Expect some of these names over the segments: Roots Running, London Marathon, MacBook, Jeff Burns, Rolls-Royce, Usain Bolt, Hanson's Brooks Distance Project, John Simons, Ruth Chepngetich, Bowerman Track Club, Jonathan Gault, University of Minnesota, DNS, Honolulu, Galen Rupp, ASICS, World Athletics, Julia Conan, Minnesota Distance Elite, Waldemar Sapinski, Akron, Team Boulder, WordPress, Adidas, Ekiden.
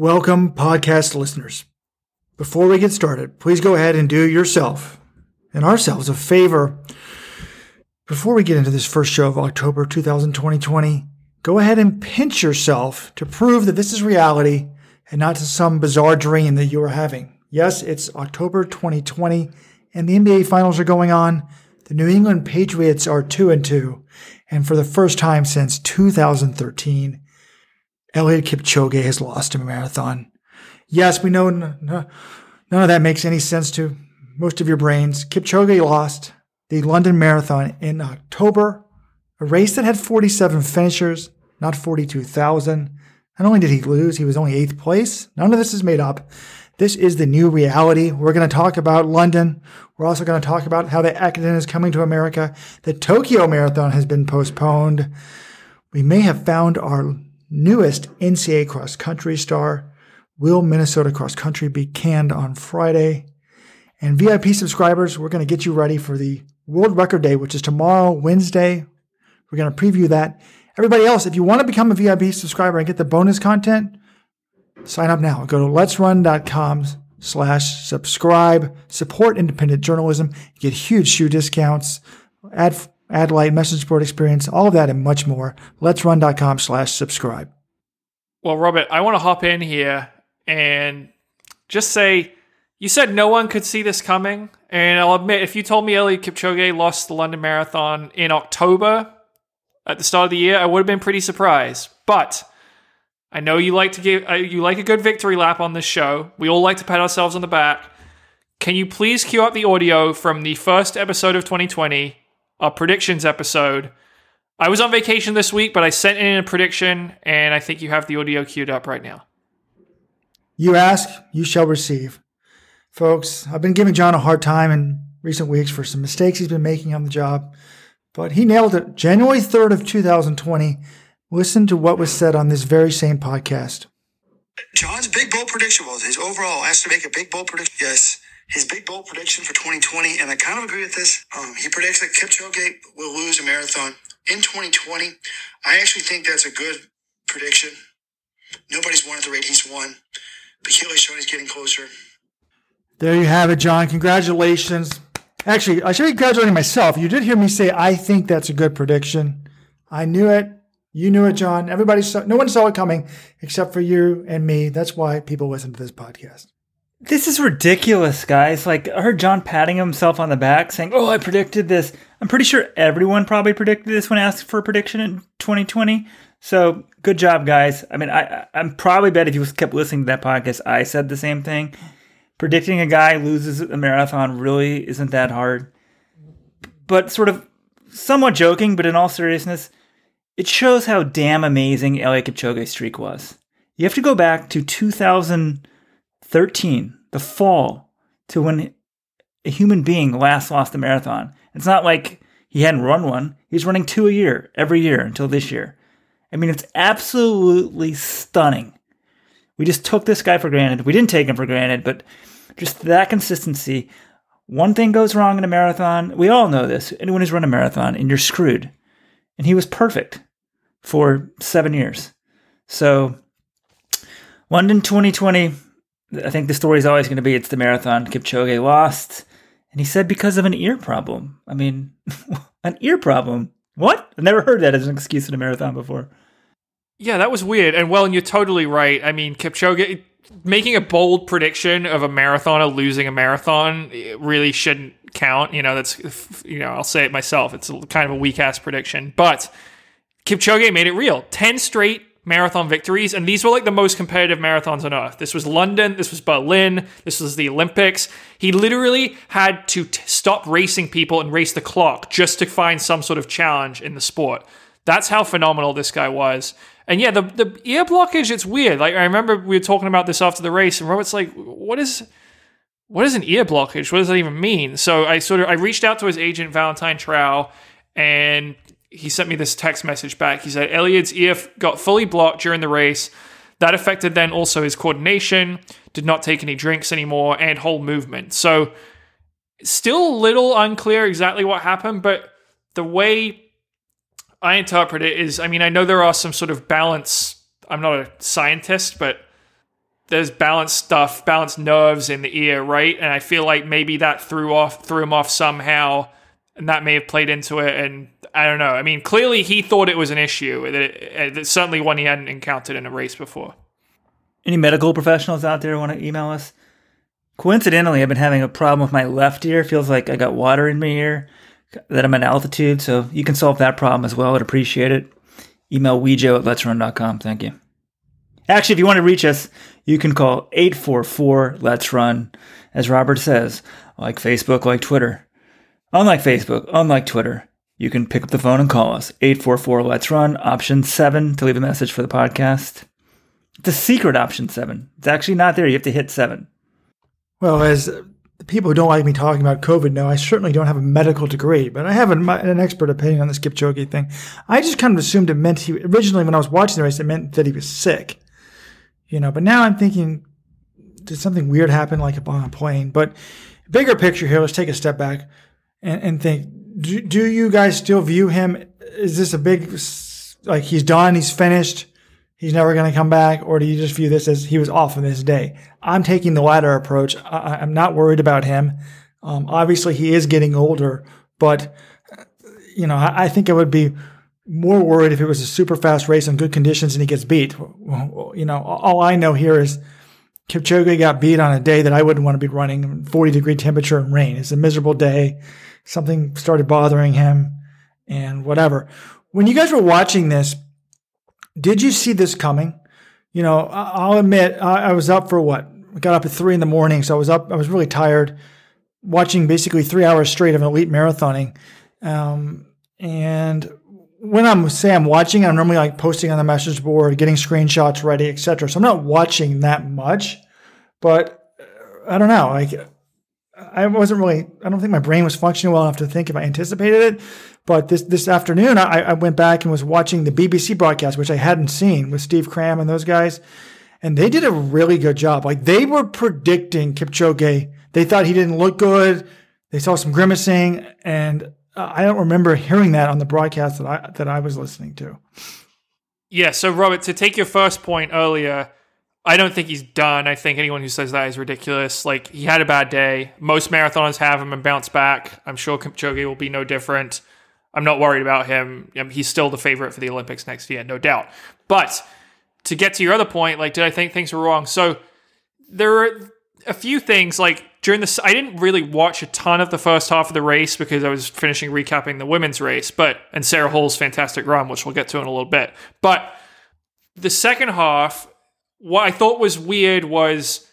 Welcome, podcast listeners. Before we get started, please go ahead and do yourself and ourselves a favor. Before we get into this first show of October 2020, go ahead and pinch yourself to prove that this is reality and not to some bizarre dream that you are having. Yes, it's October 2020, and the NBA Finals are going on. The New England Patriots are 2-2, and for the first time since 2013, Eliud Kipchoge has lost a marathon. Yes, we know none of that makes any sense to most of your brains. Kipchoge lost the London Marathon in October, a race that had 47 finishers, not 42,000. Not only did he lose, he was only 8th place. None of this is made up. This is the new reality. We're going to talk about London. We're also going to talk about how the Ekiden is coming to America. The Tokyo Marathon has been postponed. We may have found our newest NCAA cross-country star. Will Minnesota cross-country be canned on Friday? And VIP subscribers, we're going to get you ready for the World Record Day, which is tomorrow, Wednesday. We're going to preview that. Everybody else, if you want to become a VIP subscriber and get the bonus content, sign up now. Go to letsrun.com/subscribe. Support independent journalism. You get huge shoe discounts, ad light, message board experience, all of that and much more. Letsrun.com/subscribe. Well, Robert, I want to hop in here and just say, you said no one could see this coming, and I'll admit, if you told me Eliud Kipchoge lost the London Marathon in October at the start of the year, I would have been pretty surprised. But I know you like to give you like a good victory lap on this show. We all like to pat ourselves on the back. Can you please cue up the audio from the first episode of 2020, our predictions episode? I was on vacation this week, but I sent in a prediction, and I think you have the audio queued up right now. You ask, you shall receive. Folks, I've been giving John a hard time in recent weeks for some mistakes he's been making on the job, but he nailed it. January 3rd of 2020, listen to what was said on this very same podcast. John's big, bold prediction was his overall. I asked to make a big, bold prediction. Yes, his big, bold prediction for 2020, and I kind of agree with this. He predicts that Kipchoge will lose a marathon in 2020. I actually think that's a good prediction. Nobody's won at the rate he's won, but Keely's shown he's getting closer. There you have it, John. Congratulations. Actually, I should be congratulating myself. You did hear me say, I think that's a good prediction. I knew it. You knew it, John. Everybody saw, no one saw it coming except for you and me. That's why people listen to this podcast. This is ridiculous, guys. Like, I heard John patting himself on the back saying, oh, I predicted this. I'm pretty sure everyone probably predicted this when asked for a prediction in 2020. So good job, guys. I mean, I'm probably bet if you kept listening to that podcast, I said the same thing. Predicting a guy loses a marathon really isn't that hard. But sort of somewhat joking, but in all seriousness, it shows how damn amazing Eliud Kipchoge's streak was. You have to go back to 2013, the fall, to when a human being last lost a marathon. It's not like he hadn't run one. He was running two a year, every year until this year. I mean, it's absolutely stunning. We just took this guy for granted. We didn't take him for granted, but just that consistency. One thing goes wrong in a marathon. We all know this. Anyone who's run a marathon, and you're screwed. And he was perfect for 7 years. So London 2020, I think the story is always going to be it's the marathon Kipchoge lost. And he said because of an ear problem. I mean, an ear problem? What? I've never heard that as an excuse in a marathon before. Yeah, that was weird. And well, and you're totally right. I mean, Kipchoge, making a bold prediction of a marathoner losing a marathon really shouldn't count. You know, that's, you know, I'll say it myself. It's kind of a weak-ass prediction. But Kipchoge made it real. 10 straight marathon victories. And these were like the most competitive marathons on earth. This was London. This was Berlin. This was the Olympics. He literally had to stop racing people and race the clock just to find some sort of challenge in the sport. That's how phenomenal this guy was. And yeah, the ear blockage, it's weird. Like, I remember we were talking about this after the race, and Robert's like, what is an ear blockage? What does that even mean? So I reached out to his agent, Valentine Trow, and he sent me this text message back. He said, Eliud's ear got fully blocked during the race. That affected then also his coordination, did not take any drinks anymore, and whole movement. So still a little unclear exactly what happened, but the way I interpret it is, I mean, I know there are some sort of balance. I'm not a scientist, but there's balance stuff, balance nerves in the ear, right? And I feel like maybe that threw him off somehow, and that may have played into it. And I don't know. I mean, clearly he thought it was an issue, that certainly one he hadn't encountered in a race before. Any medical professionals out there want to email us? Coincidentally, I've been having a problem with my left ear. Feels like I got water in my ear, that I'm at altitude. So you can solve that problem as well. I'd appreciate it. Email wejo@letsrun.com. Thank you. Actually, if you want to reach us, you can call 844-LETS-RUN, as Robert says. Like Facebook, like Twitter. Unlike Facebook, unlike Twitter, you can pick up the phone and call us. 844-LETS-RUN, option 7, to leave a message for the podcast. It's a secret option 7. It's actually not there. You have to hit 7. Well, as the people who don't like me talking about COVID know, I certainly don't have a medical degree, but I have an expert opinion on this Kipchoge thing. I just kind of assumed it meant originally when I was watching the race, it meant that he was sick. You know, but now I'm thinking, did something weird happen, like on a plane? But bigger picture here, let's take a step back and think, do you guys still view him? Is this a big, like, he's done, he's finished, he's never going to come back? Or do you just view this as he was off on this day? I'm taking the latter approach. I'm not worried about him. Obviously, he is getting older. But, you know, I think I would be more worried if it was a super fast race on good conditions and he gets beat. You know, all I know here is Kipchoge got beat on a day that I wouldn't want to be running, 40-degree temperature and rain. It's a miserable day. Something started bothering him and whatever. When you guys were watching this, did you see this coming? You know, I'll admit, I was up for what? I got up at 3 in the morning, so I was up. I was really tired, watching basically 3 hours straight of an elite marathoning. And when I'm watching, I'm normally like posting on the message board, getting screenshots ready, etc. So I'm not watching that much, but I don't know. Like, I don't think my brain was functioning well enough to think if I anticipated it. But this afternoon, I went back and was watching the BBC broadcast, which I hadn't seen, with Steve Cram and those guys. And they did a really good job. Like, they were predicting Kipchoge. They thought he didn't look good. They saw some grimacing. And I don't remember hearing that on the broadcast that I was listening to. Yeah, so Robert, to take your first point earlier, I don't think he's done. I think anyone who says that is ridiculous. Like, he had a bad day. Most marathoners have him and bounce back. I'm sure Kipchoge will be no different. I'm not worried about him. He's still the favorite for the Olympics next year, no doubt. But to get to your other point, like, did I think things were wrong? So there are a few things. Like, I didn't really watch a ton of the first half of the race because I was finishing recapping the women's race, and Sarah Hall's fantastic run, which we'll get to in a little bit. But the second half, what I thought was weird was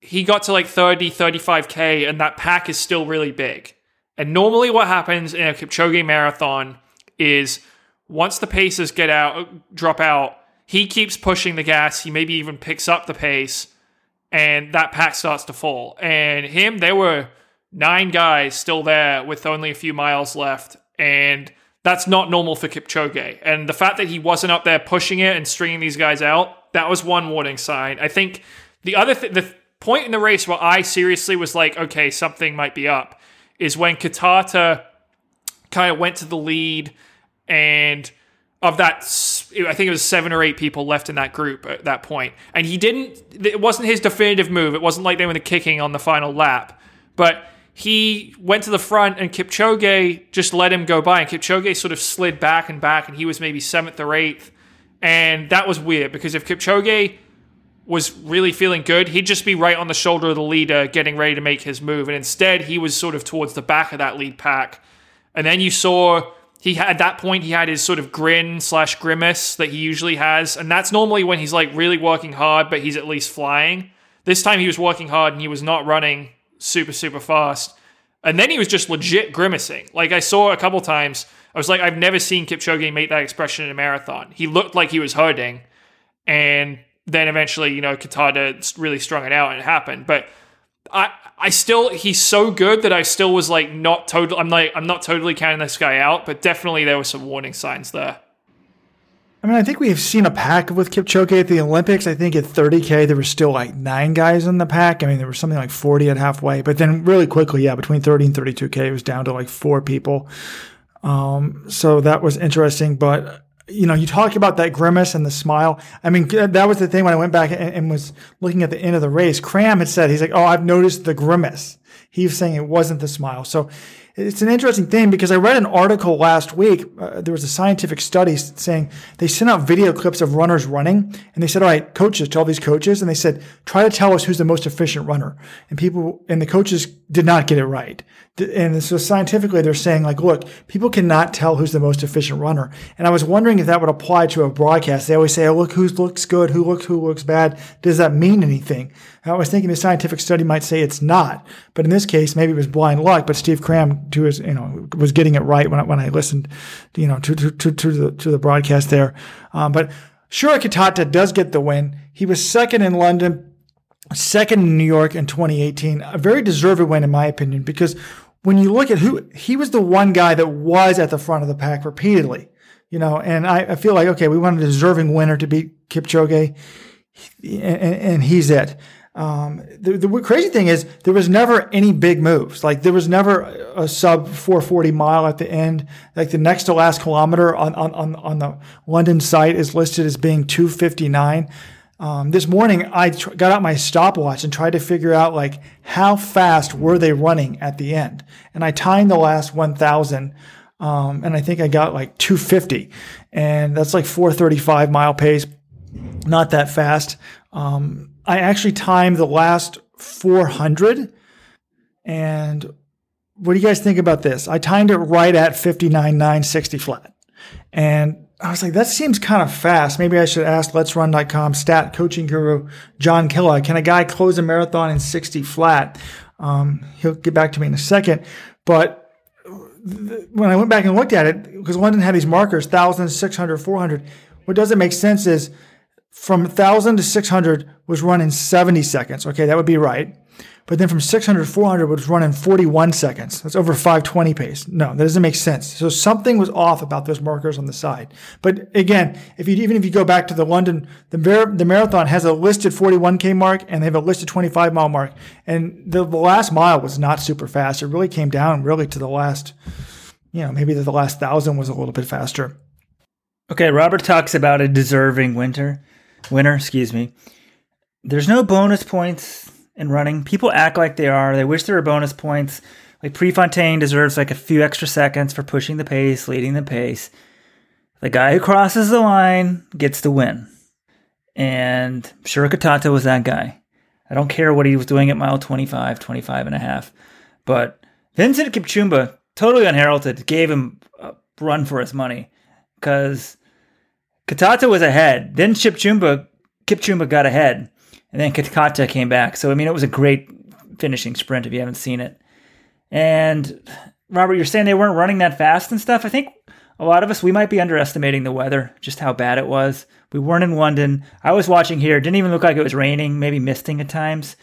he got to like 30, 35K, and that pack is still really big. And normally what happens in a Kipchoge marathon is once the paces drop out, he keeps pushing the gas. He maybe even picks up the pace, and that pack starts to fall. And there were 9 guys still there with only a few miles left. And that's not normal for Kipchoge. And the fact that he wasn't up there pushing it and stringing these guys out, that was one warning sign. I think the other the point in the race where I seriously was like, okay, something might be up, is when Kitata kind of went to the lead, and of that, I think it was 7 or 8 people left in that group at that point. And it wasn't his definitive move. It wasn't like they were kicking on the final lap, but he went to the front and Kipchoge just let him go by. And Kipchoge sort of slid back and back, and he was maybe 7th or 8th. And that was weird because if Kipchoge was really feeling good, he'd just be right on the shoulder of the leader getting ready to make his move. And instead, he was sort of towards the back of that lead pack. And then you saw, at that point, he had his sort of grin/grimace that he usually has. And that's normally when he's like really working hard, but he's at least flying. This time he was working hard and he was not running super, super fast. And then he was just legit grimacing. Like, I saw a couple times, I was like, I've never seen Kipchoge make that expression in a marathon. He looked like he was hurting. And then eventually, you know, Kitata really strung it out and it happened. But he's so good that I still was like, I'm not totally counting this guy out, but definitely there were some warning signs there. I mean, I think we have seen a pack with Kipchoge at the Olympics. I think at 30K, there were still like 9 guys in the pack. I mean, there was something like 40 at halfway, but then really quickly, yeah, between 30 and 32K, it was down to like 4 people. So that was interesting, but you know, you talk about that grimace and the smile. I mean, that was the thing when I went back and was looking at the end of the race. Cram had said, he's like, oh, I've noticed the grimace. He was saying it wasn't the smile. So it's an interesting thing because I read an article last week. There was a scientific study saying they sent out video clips of runners running, and they said, all right, coaches, to all these coaches, and they said, try to tell us who's the most efficient runner. And people, and the coaches did not get it right. And so scientifically, they're saying, like, look, people cannot tell who's the most efficient runner. And I was wondering if that would apply to a broadcast. They always say, oh, look, who looks good, who looks bad. Does that mean anything? And I was thinking the scientific study might say it's not. But in this case, maybe it was blind luck. But Steve Cram, to his, you know, was getting it right when I listened, you know, to the broadcast there. But Shura Kitata does get the win. He was second in London, second in New York in 2018. A very deserved win, in my opinion, because when you look at who, he was the one guy that was at the front of the pack repeatedly, you know, and I feel like, okay, we want a deserving winner to beat Kipchoge, and he's it. The crazy thing is there was never any big moves. Like there was never a sub 440 mile at the end. Like the next to last kilometer on the London site is listed as being 2:59. This morning I got out my stopwatch and tried to figure out like how fast were they running at the end. And I timed the last 1,000, and I think I got like 250, and that's like 435 mile pace. Not that fast. I actually timed the last 400, and what do you guys think about this? I timed it right at 59.960 flat, and I was like, that seems kind of fast. Maybe I should ask Let'sRun.com stat coaching guru John Killa, can a guy close a marathon in 60 flat? He'll get back to me in a second. But when I went back and looked at it, because London had these markers, 1,000, 600, 400, what doesn't make sense is from 1,000 to 600 was run in 70 seconds. Okay, that would be right. But then from 600 to 400 was run in 41 seconds. That's over 520 pace. No, that doesn't make sense. So something was off about those markers on the side. But again, if you go back to the London, the marathon has a listed 41K mark and they have a listed 25 mile mark. And the last mile was not super fast. It really came down really to the last, you know, maybe the last 1,000 was a little bit faster. Okay, Robert talks about a deserving winner. There's no bonus points in running. People act like they are. They wish there were bonus points. Like Prefontaine deserves like a few extra seconds for pushing the pace, leading the pace. The guy who crosses the line gets the win. And Shura Kitata was that guy. I don't care what he was doing at mile 25, 25 and a half. But Vincent Kipchumba, totally unheralded, gave him a run for his money because Kitata was ahead. Then Kipchumba got ahead. And then Kitata came back. So, I mean, it was a great finishing sprint if you haven't seen it. And, Robert, you're saying they weren't running that fast and stuff. I think a lot of us, we might be underestimating the weather, just how bad it was. We weren't in London. I was watching here. It didn't even look like it was raining, maybe misting at times.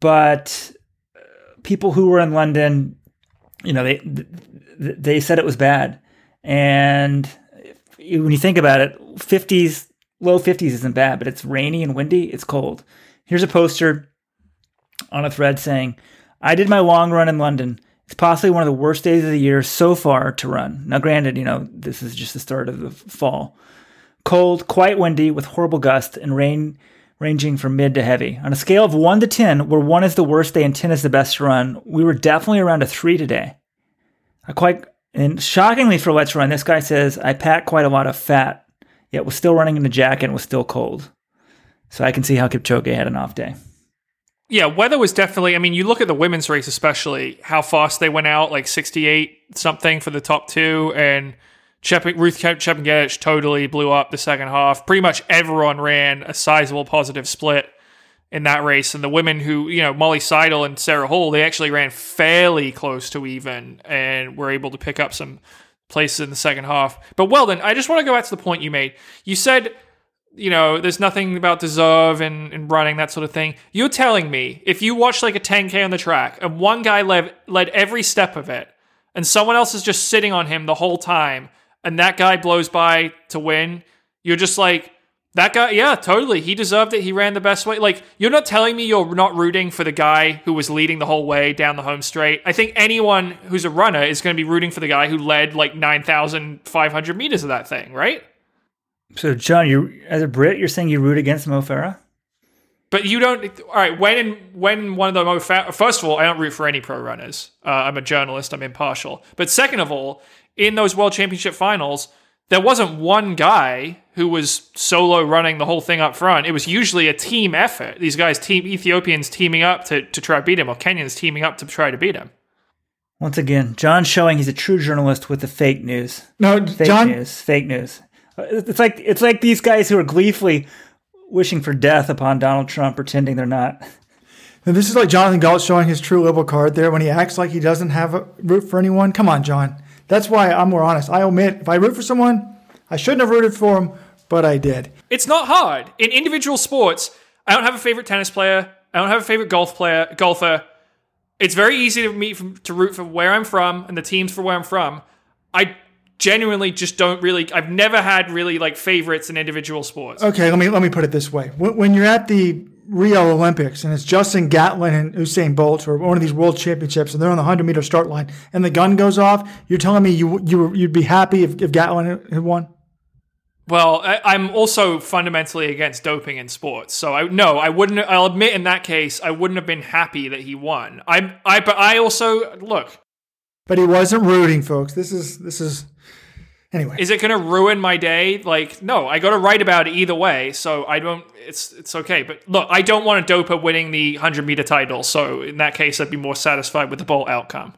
But people who were in London, you know, they said it was bad. And when you think about it, 50s, low 50s isn't bad, but it's rainy and windy. It's cold. Here's a poster on a thread saying, I did my long run in London. It's possibly one of the worst days of the year so far to run. Now, granted, you know, this is just the start of the fall. Cold, quite windy, with horrible gusts and rain ranging from mid to heavy. On a scale of 1 to 10, where 1 is the worst day and 10 is the best run, we were definitely around a 3 today. And shockingly for Let's Run, this guy says, I packed quite a lot of fat. Yet was still running in the jacket and was still cold. So I can see how Kipchoge had an off day. Yeah, weather was definitely, I mean, you look at the women's race especially, how fast they went out, like 68-something for the top two, and Ruth Chepngetich totally blew up the second half. Pretty much everyone ran a sizable positive split in that race, and the women who, you know, Molly Seidel and Sarah Hall, they actually ran fairly close to even and were able to pick up some places in the second half. But Weldon, I just want to go back to the point you made. You said, you know, there's nothing about deserve and running, that sort of thing. You're telling me if you watch like a 10K on the track and one guy led every step of it and someone else is just sitting on him the whole time and that guy blows by to win, you're just like, That guy, yeah, totally. He deserved it. He ran the best way. Like, you're not telling me you're not rooting for the guy who was leading the whole way down the home straight. I think anyone who's a runner is going to be rooting for the guy who led like 9,500 meters of that thing, right? So, John, you as a Brit, you're saying you root against Mo Farah? But you don't. All right, when one of the Mo Farah, first of all, I don't root for any pro runners. I'm a journalist. I'm impartial. But second of all, in those World Championship finals, there wasn't one guy who was solo running the whole thing up front. It was usually a team effort. These guys, Ethiopians teaming up to try to beat him, or Kenyans teaming up to try to beat him. Once again, John's showing he's a true journalist with the fake news. No, fake news. Fake news. It's like these guys who are gleefully wishing for death upon Donald Trump, pretending they're not. And this is like Jonathan Gault showing his true liberal card there when he acts like he doesn't have a root for anyone. Come on, John. That's why I'm more honest. I admit, if I root for someone, I shouldn't have rooted for him, but I did. It's not hard. In individual sports, I don't have a favorite tennis player. I don't have a favorite golfer. It's very easy for me to root for where I'm from and the teams for where I'm from. I genuinely just don't really. I've never had really like favorites in individual sports. Okay, let me put it this way: when you're at the Rio Olympics, and it's Justin Gatlin and Usain Bolt, or one of these world championships, and they're on the 100-meter start line, and the gun goes off, you're telling me you'd be happy if Gatlin had won? Well, I'm also fundamentally against doping in sports, so I wouldn't. I'll admit, in that case, I wouldn't have been happy that he won. But he wasn't rooting, folks. This is. Anyway. Is it going to ruin my day? Like, no, I got to write about it either way, so I don't, it's okay. But look, I don't want a doper winning the 100-meter title, so in that case, I'd be more satisfied with the Bolt outcome.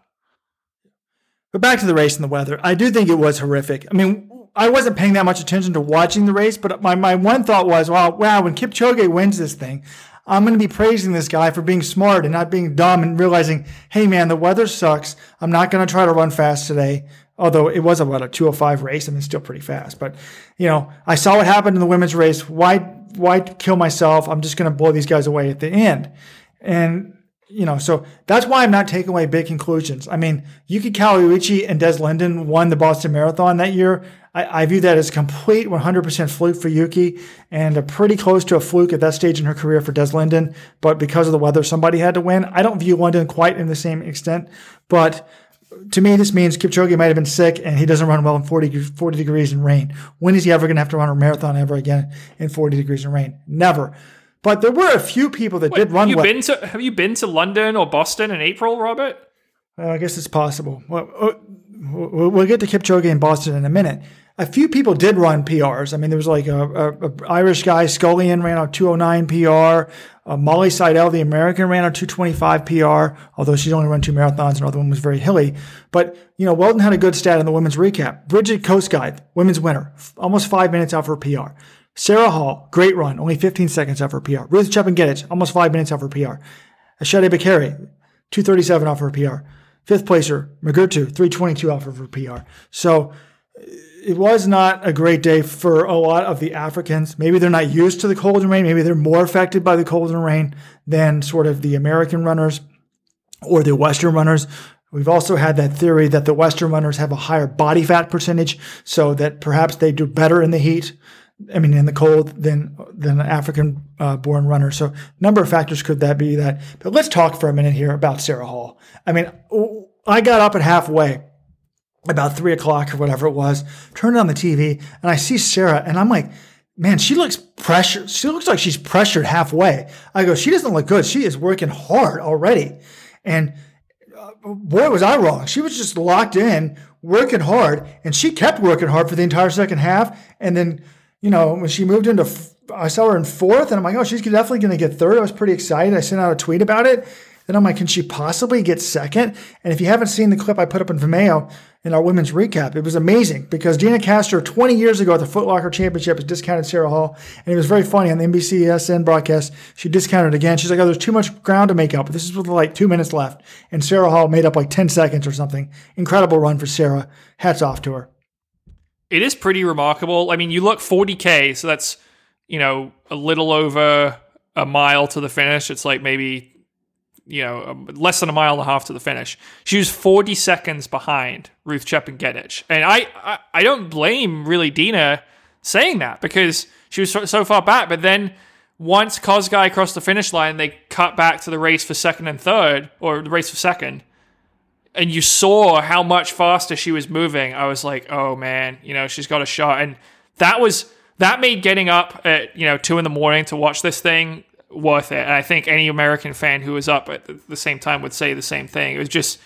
But back to the race and the weather. I do think it was horrific. I mean, I wasn't paying that much attention to watching the race, but my one thought was, wow, when Kipchoge wins this thing, I'm going to be praising this guy for being smart and not being dumb and realizing, hey, man, the weather sucks. I'm not going to try to run fast today. Although it was about a 2:05 race. I mean, it's still pretty fast. But, you know, I saw what happened in the women's race. Why kill myself? I'm just going to blow these guys away at the end. And, you know, so that's why I'm not taking away big conclusions. I mean, Yuki Kawauchi and Des Linden won the Boston Marathon that year. I view that as a complete 100% fluke for Yuki and a pretty close to a fluke at that stage in her career for Des Linden. But because of the weather, somebody had to win. I don't view London quite in the same extent. But to me, this means Kipchoge might have been sick and he doesn't run well in 40 degrees and rain. When is he ever going to have to run a marathon ever again in 40 degrees and rain? Never. But there were a few people that did run well. Have you been to London or Boston in April, Robert? I guess it's possible. We'll get to Kipchoge in Boston in a minute. A few people did run PRs. I mean, there was like a Irish guy, Scullion, ran a 209 PR. Molly Seidel, the American, ran a 225 PR, although she's only run two marathons, and the other one was very hilly. But, you know, Weldon had a good stat in the women's recap. Brigid Kosgei, women's winner, almost 5 minutes off her PR. Sarah Hall, great run, only 15 seconds off her PR. Ruth Chepngetich, almost 5 minutes off her PR. Ekiden Bekele, 237 off her PR. Fifth placer, Muguruza, 322 off of her PR. So it was not a great day for a lot of the Africans. Maybe they're not used to the cold and rain. Maybe they're more affected by the cold and rain than sort of the American runners or the Western runners. We've also had that theory that the Western runners have a higher body fat percentage, so that perhaps they do better in the heat, I mean, in the cold than an African-born runner. So a number of factors could that be that. But let's talk for a minute here about Sarah Hall. I mean, I got up at halfway, about 3 o'clock or whatever it was, turned on the TV, and I see Sarah, and I'm like, man, she looks pressured. She looks like she's pressured halfway. I go, she doesn't look good. She is working hard already. And boy, was I wrong. She was just locked in, working hard, and she kept working hard for the entire second half, and then – you know, when she moved into, I saw her in fourth, and I'm like, oh, she's definitely going to get third. I was pretty excited. I sent out a tweet about it. Then I'm like, can she possibly get second? And if you haven't seen the clip I put up in Vimeo in our women's recap, it was amazing because Dina Castor 20 years ago at the Foot Locker Championship has discounted Sarah Hall, and it was very funny on the NBCSN broadcast. She discounted again. She's like, oh, there's too much ground to make up. This is with like 2 minutes left, and Sarah Hall made up like 10 seconds or something. Incredible run for Sarah. Hats off to her. It is pretty remarkable. I mean, you look 40K, so that's, you know, a little over a mile to the finish. It's like maybe, you know, less than a mile and a half to the finish. She was 40 seconds behind Ruth Chepngetich. And I don't blame really Dina saying that because she was so far back. But then once Kosgei crossed the finish line, they cut back to the race for second and third, or the race for second. And you saw how much faster she was moving. I was like, oh man, you know, she's got a shot. And that made getting up at, 2 a.m. to watch this thing worth it. And I think any American fan who was up at the same time would say the same thing. It was just,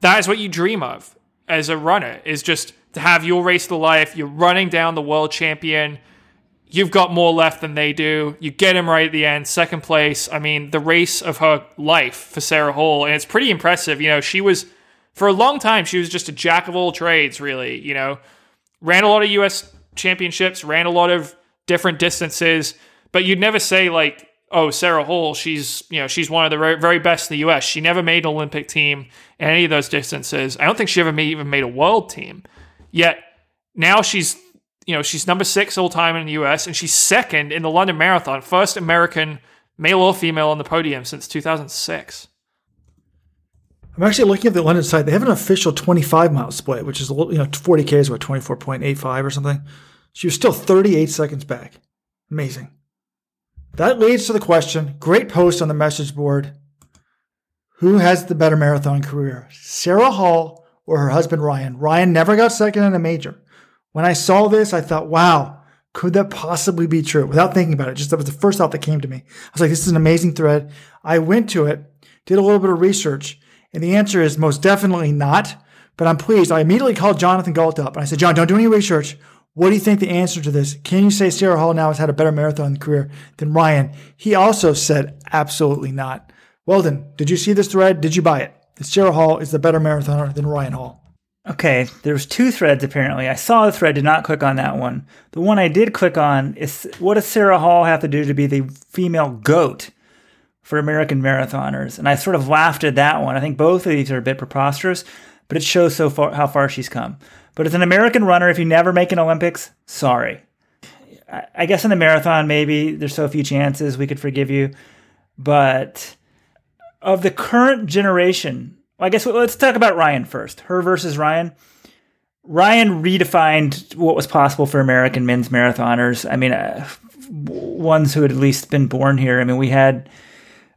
that is what you dream of as a runner, is just to have your race to life. You're running down the world champion. You've got more left than they do. You get him right at the end, second place. I mean, the race of her life for Sarah Hall. And it's pretty impressive. She was, for a long time, she was just a jack of all trades, really. Ran a lot of US championships, ran a lot of different distances, but you'd never say like, oh, Sarah Hall, she's one of the very best in the US. She never made an Olympic team in any of those distances. I don't think she ever even made a world team. Yet now she's number 6 all time in the US, and she's second in the London Marathon, first American, male or female, on the podium since 2006. I'm actually looking at the London site. They have an official 25-mile split, which is 40K is what, 24.85 or something. She was still 38 seconds back. Amazing. That leads to the question, great post on the message board, who has the better marathon career, Sarah Hall or her husband Ryan? Ryan never got second in a major. When I saw this, I thought, wow, could that possibly be true? Without thinking about it, just that was the first thought that came to me. I was like, this is an amazing thread. I went to it, did a little bit of research, and the answer is most definitely not, but I'm pleased. I immediately called Jonathan Gault up, and I said, John, don't do any research. What do you think the answer to this? Can you say Sarah Hall now has had a better marathon career than Ryan? He also said, absolutely not. Weldon, did you see this thread? Did you buy it? That Sarah Hall is the better marathoner than Ryan Hall. Okay, there's two threads apparently. I saw the thread, did not click on that one. The one I did click on is, what does Sarah Hall have to do to be the female GOAT for American marathoners? And I sort of laughed at that one. I think both of these are a bit preposterous, but it shows so far how far she's come. But as an American runner, if you never make an Olympics, sorry. I guess in the marathon, maybe there's so few chances we could forgive you. But of the current generation, I guess let's talk about Ryan first. Her versus Ryan. Ryan redefined what was possible for American men's marathoners. I mean, ones who had at least been born here. I mean, we had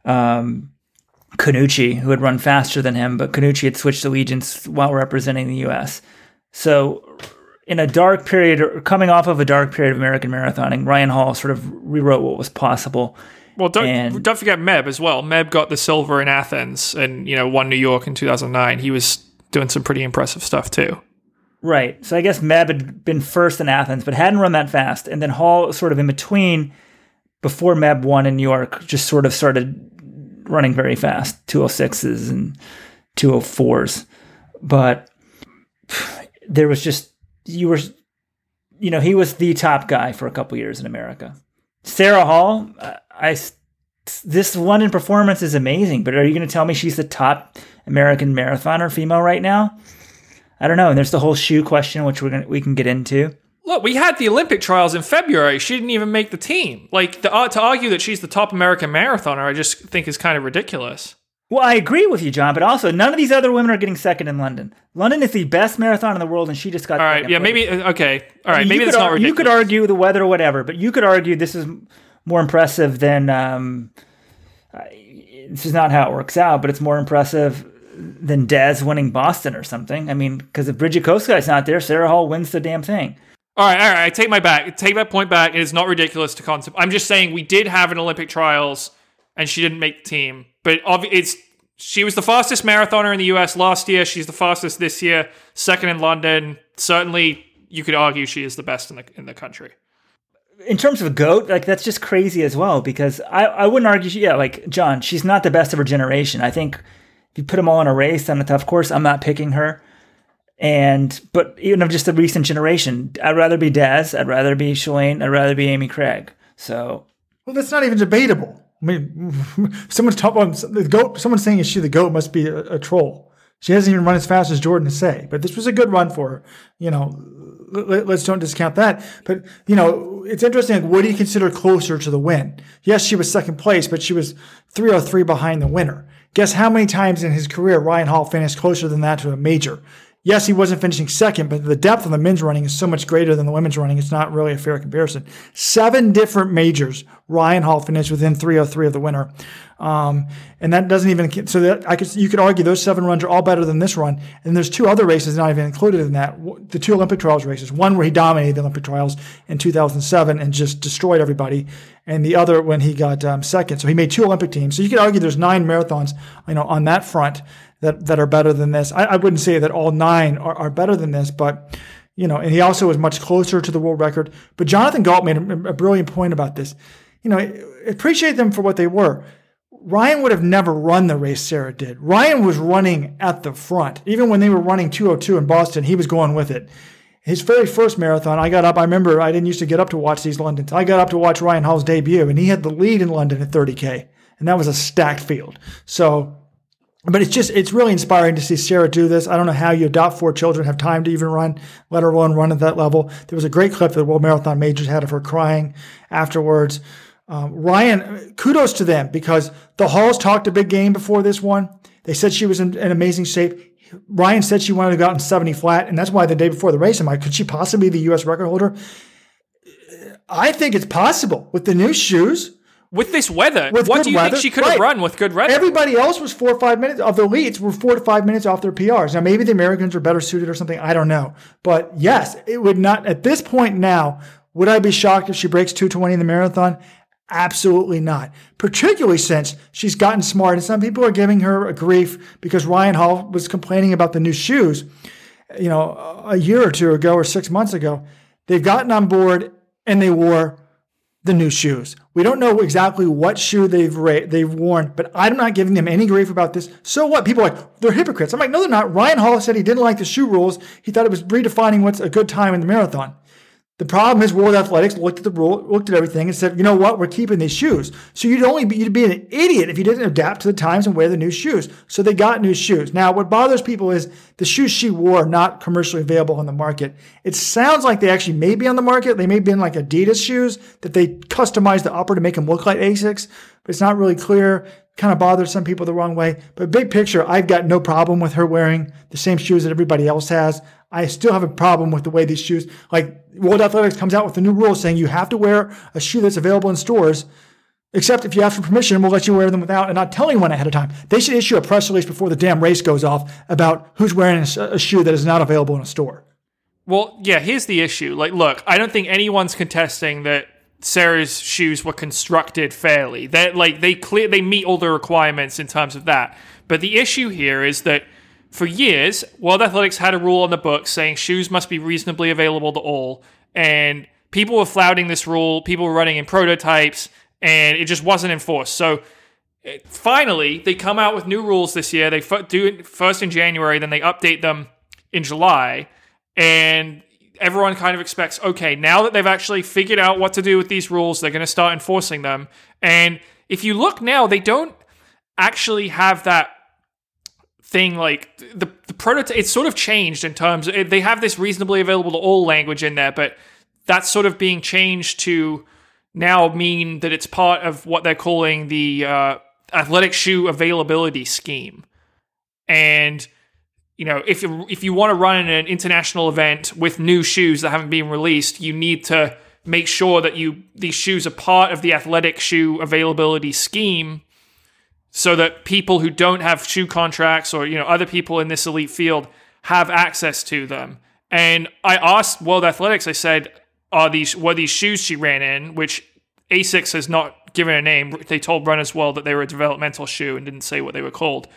Canoocci, who had run faster than him, but Canoocci had switched allegiance while representing the U.S., so in a dark period, or coming off of a dark period of American marathoning, Ryan Hall sort of rewrote what was possible. Well, don't forget Meb as well. Meb got the silver in Athens and, won New York in 2009. He was doing some pretty impressive stuff too. Right. So I guess Meb had been first in Athens, but hadn't run that fast. And then Hall sort of in between, before Meb won in New York, just sort of started running very fast, 2:06s and 2:04s. But there was just, he was the top guy for a couple years in America. Sarah Hall, this London performance is amazing, but are you going to tell me she's the top American marathoner female right now? I don't know. And there's the whole shoe question, which we can get into. Look, we had the Olympic trials in February. She didn't even make the team. Like, to argue that she's the top American marathoner, I just think is kind of ridiculous. Well, I agree with you, John, but also none of these other women are getting second in London. London is the best marathon in the world, and she just got second. All right, yeah, maybe, okay. All right, maybe that's not ridiculous. You could argue the weather or whatever, but you could argue this is more impressive than this is not how it works out, but it's more impressive than Des winning Boston or something. I mean, because if Brigid Kosgei is not there, Sarah Hall wins the damn thing. All right, I take my back. Take that point back. It is not ridiculous to concept. I'm just saying we did have an Olympic trials, and she didn't make the team. But she was the fastest marathoner in the U.S. last year. She's the fastest this year, second in London. Certainly, you could argue she is the best in the country. In terms of a GOAT, like, that's just crazy as well, because I wouldn't argue, John, she's not the best of her generation. I think if you put them all in a race on a tough course, I'm not picking her. But even of just the recent generation, I'd rather be Des, I'd rather be Shalane, I'd rather be Amy Craig. So, well, that's not even debatable. I mean, someone's talking about the GOAT. Someone saying, is she the GOAT, must be a troll. She hasn't even run as fast as Jordan Hsay, but this was a good run for her. Let's don't discount that. But, it's interesting. Like, what do you consider closer to the win? Yes, she was second place, but she was 3:03 behind the winner. Guess how many times in his career Ryan Hall finished closer than that to a major? Yes, he wasn't finishing second, but the depth of the men's running is so much greater than the women's running. It's not really a fair comparison. 7 different majors, Ryan Hall finished within 3:03 of the winner. And that doesn't even, so that you could argue those 7 runs are all better than this run. And there's 2 other races not even included in that. The 2 Olympic trials races, one where he dominated the Olympic trials in 2007 and just destroyed everybody. And the other when he got second. So he made 2 Olympic teams. So you could argue there's 9 marathons, you know, on that front that are better than this. I wouldn't say that all 9 are better than this, but, you know, and he also was much closer to the world record. But Jonathan Gault made a brilliant point about this. You know, appreciate them for what they were. Ryan would have never run the race Sarah did. Ryan was running at the front. Even when they were running 2:02 in Boston, he was going with it. His very first marathon, I got up. I remember I didn't used to get up to watch these Londons. I got up to watch Ryan Hall's debut, and he had the lead in London at 30K, and that was a stacked field. So, but it's really inspiring to see Sarah do this. I don't know how you adopt 4 children, have time to even run, let her run at that level. There was a great clip that the World Marathon Majors had of her crying afterwards. Ryan, kudos to them, because the Halls talked a big game before this one. They said she was in amazing shape. Ryan said she wanted to go out in 70 flat, and that's why the day before the race, I'm like, could she possibly be the U.S. record holder? I think it's possible with the new shoes. With this weather, what do you think she could have run with good weather? Everybody else was 4 or 5 minutes, of the elites were 4 to 5 minutes off their PRs. Now, maybe the Americans are better suited or something. I don't know. But yes, it would not, at this point now, would I be shocked if she breaks 2:20 in the marathon? Absolutely not, particularly since she's gotten smart. And some people are giving her a grief because Ryan Hall was complaining about the new shoes, you know, a year or 2 ago or 6 months ago. They've gotten on board and they wore the new shoes. We don't know exactly what shoe they've worn, but I'm not giving them any grief about this. So what? People are like, they're hypocrites. I'm like, no, they're not. Ryan Hall said he didn't like the shoe rules. He thought it was redefining what's a good time in the marathon. The problem is World Athletics looked at the rule, looked at everything, and said, you know what, we're keeping these shoes. So you'd be an idiot if you didn't adapt to the times and wear the new shoes. So they got new shoes. Now, what bothers people is the shoes she wore are not commercially available on the market. It sounds like they actually may be on the market. They may be in like Adidas shoes that they customized the upper to make them look like ASICs, but it's not really clear. Kind of bothers some people the wrong way. But big picture, I've got no problem with her wearing the same shoes that everybody else has. I still have a problem with the way these shoes, like World Athletics comes out with a new rule saying you have to wear a shoe that's available in stores, except if you ask for permission, we'll let you wear them without and not tell anyone ahead of time. They should issue a press release before the damn race goes off about who's wearing a shoe that is not available in a store. Well, yeah, here's the issue. Like, look, I don't think anyone's contesting that Sarah's shoes were constructed fairly. They meet all the requirements in terms of that. But the issue here is that for years, World Athletics had a rule on the books saying shoes must be reasonably available to all, and people were flouting this rule. People were running in prototypes, and it just wasn't enforced. So finally, they come out with new rules this year. They do it first in January, then they update them in July, and everyone kind of expects, okay, now that they've actually figured out what to do with these rules, they're going to start enforcing them. And if you look now, they don't actually have that thing like the prototype. It's sort of changed in terms of, they have this reasonably available to all language in there, but that's sort of being changed to now mean that it's part of what they're calling the athletic shoe availability scheme. And you know, if you want to run in an international event with new shoes that haven't been released, you need to make sure that these shoes are part of the athletic shoe availability scheme, so that people who don't have shoe contracts or, you know, other people in this elite field have access to them. And I asked World Athletics, I said, were these shoes she ran in, which ASICS has not given a name. They told Runner's World that they were a developmental shoe and didn't say what they were called.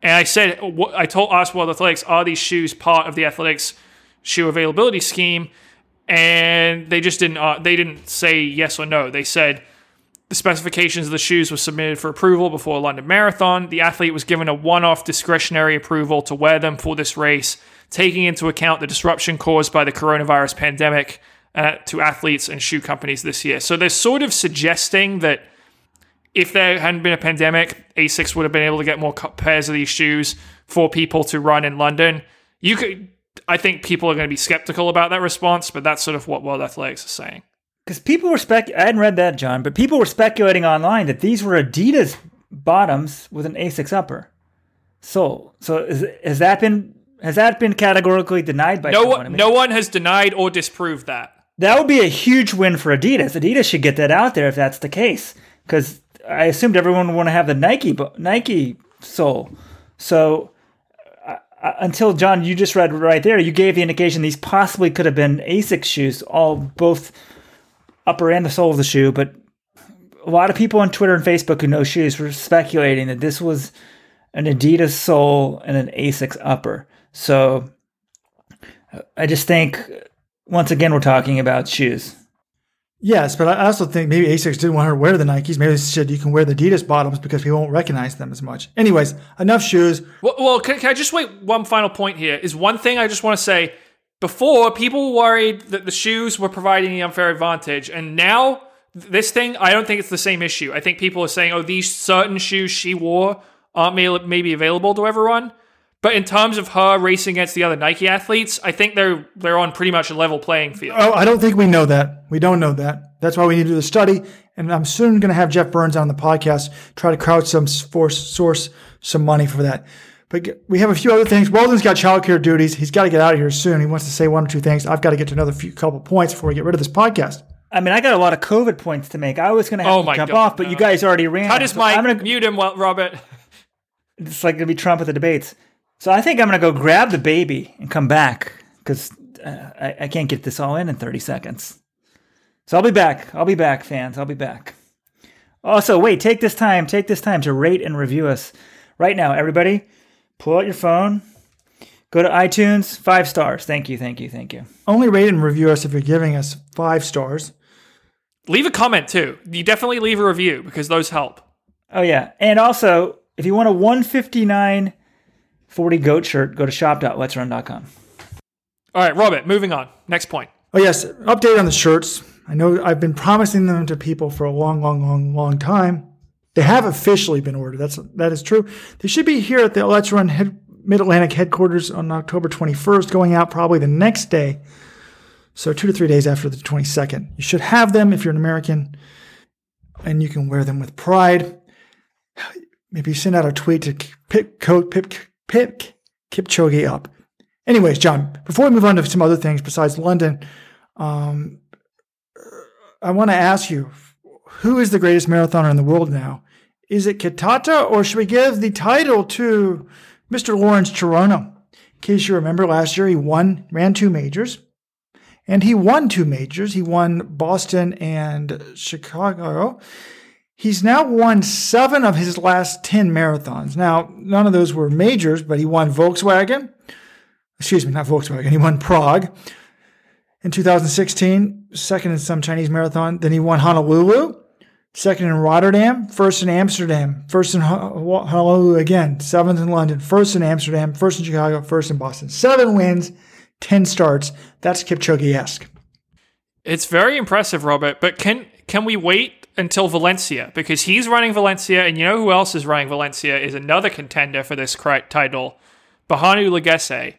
And I said, I asked World Athletics, are these shoes part of the athletics shoe availability scheme? And they just didn't say yes or no. They said the specifications of the shoes were submitted for approval before London Marathon. The athlete was given a one-off discretionary approval to wear them for this race, taking into account the disruption caused by the coronavirus pandemic to athletes and shoe companies this year. So they're sort of suggesting that if there hadn't been a pandemic, ASICS would have been able to get more pairs of these shoes for people to run in London. I think people are going to be skeptical about that response, but that's sort of what World Athletics is saying. Because people were I hadn't read that, John, but people were speculating online that these were Adidas bottoms with an ASICS upper sole. So has that been Has that been categorically denied by someone? No one has denied or disproved that. That would be a huge win for Adidas. Adidas should get that out there if that's the case, because I assumed everyone would want to have the Nike sole. So until, John, you just read right there, you gave the indication these possibly could have been ASICS shoes, both upper and the sole of the shoe, but a lot of people on Twitter and Facebook who know shoes were speculating that this was an Adidas sole and an ASICS upper. So I just think, once again, we're talking about shoes. Yes, but I also think maybe ASICS didn't want her to wear the Nikes. Maybe they said you can wear the Adidas bottoms because we won't recognize them as much. Anyways, enough shoes. Well, can I just wait one final point here? Is one thing I just want to say. Before, people worried that the shoes were providing the unfair advantage. And now, this thing, I don't think it's the same issue. I think people are saying, oh, these certain shoes she wore aren't maybe available to everyone. But in terms of her racing against the other Nike athletes, I think they're on pretty much a level playing field. Oh, I don't think we know that. We don't know that. That's why we need to do the study. And I'm soon going to have Jeff Burns on the podcast, try to crowd source some money for that. But we have a few other things. Weldon's got childcare duties. He's got to get out of here soon. He wants to say one or two things. I've got to get to another couple points before we get rid of this podcast. I mean, I got a lot of COVID points to make. I was going to have to jump off, but no. You guys already ran. How does Mike mute him, Robert? It's like going to be Trump at the debates. So I think I'm going to go grab the baby and come back because I can't get this all in 30 seconds. So I'll be back. I'll be back, fans. I'll be back. Also, wait, take this time to rate and review us right now, everybody. Pull out your phone. Go to iTunes. 5 stars. Thank you. Only rate and review us if you're giving us 5 stars. Leave a comment, too. You definitely leave a review because those help. Oh, yeah. And also, if you want a $159.40 goat shirt, go to shop.letsrun.com. All right, Robert, moving on. Next point. Oh, yes. Update on the shirts. I know I've been promising them to people for a long time. They have officially been ordered. That is true. They should be here at the Let's Run Mid-Atlantic headquarters on October 21st, going out probably the next day. So 2 to 3 days after the 22nd. You should have them if you're an American, and you can wear them with pride. Maybe send out a tweet to pick Kipchoge up. Anyways, John, before we move on to some other things besides London, I want to ask you, who is the greatest marathoner in the world now? Is it Kitata, or should we give the title to Mr. Lawrence Cherono? In case you remember, last year he ran 2 majors, and he won 2 majors. He won Boston and Chicago. He's now won 7 of his last 10 marathons. Now, none of those were majors, but he won Volkswagen. Excuse me, not Volkswagen. He won Prague in 2016, second in some Chinese marathon. Then he won Honolulu. Second in Rotterdam, first in Amsterdam, first in Honolulu again, 7th in London, first in Amsterdam, first in Chicago, first in Boston. 7 wins, 10 starts. That's Kipchoge-esque. It's very impressive, Robert, but can we wait until Valencia? Because he's running Valencia, and you know who else is running Valencia is another contender for this title, Birhanu Legese,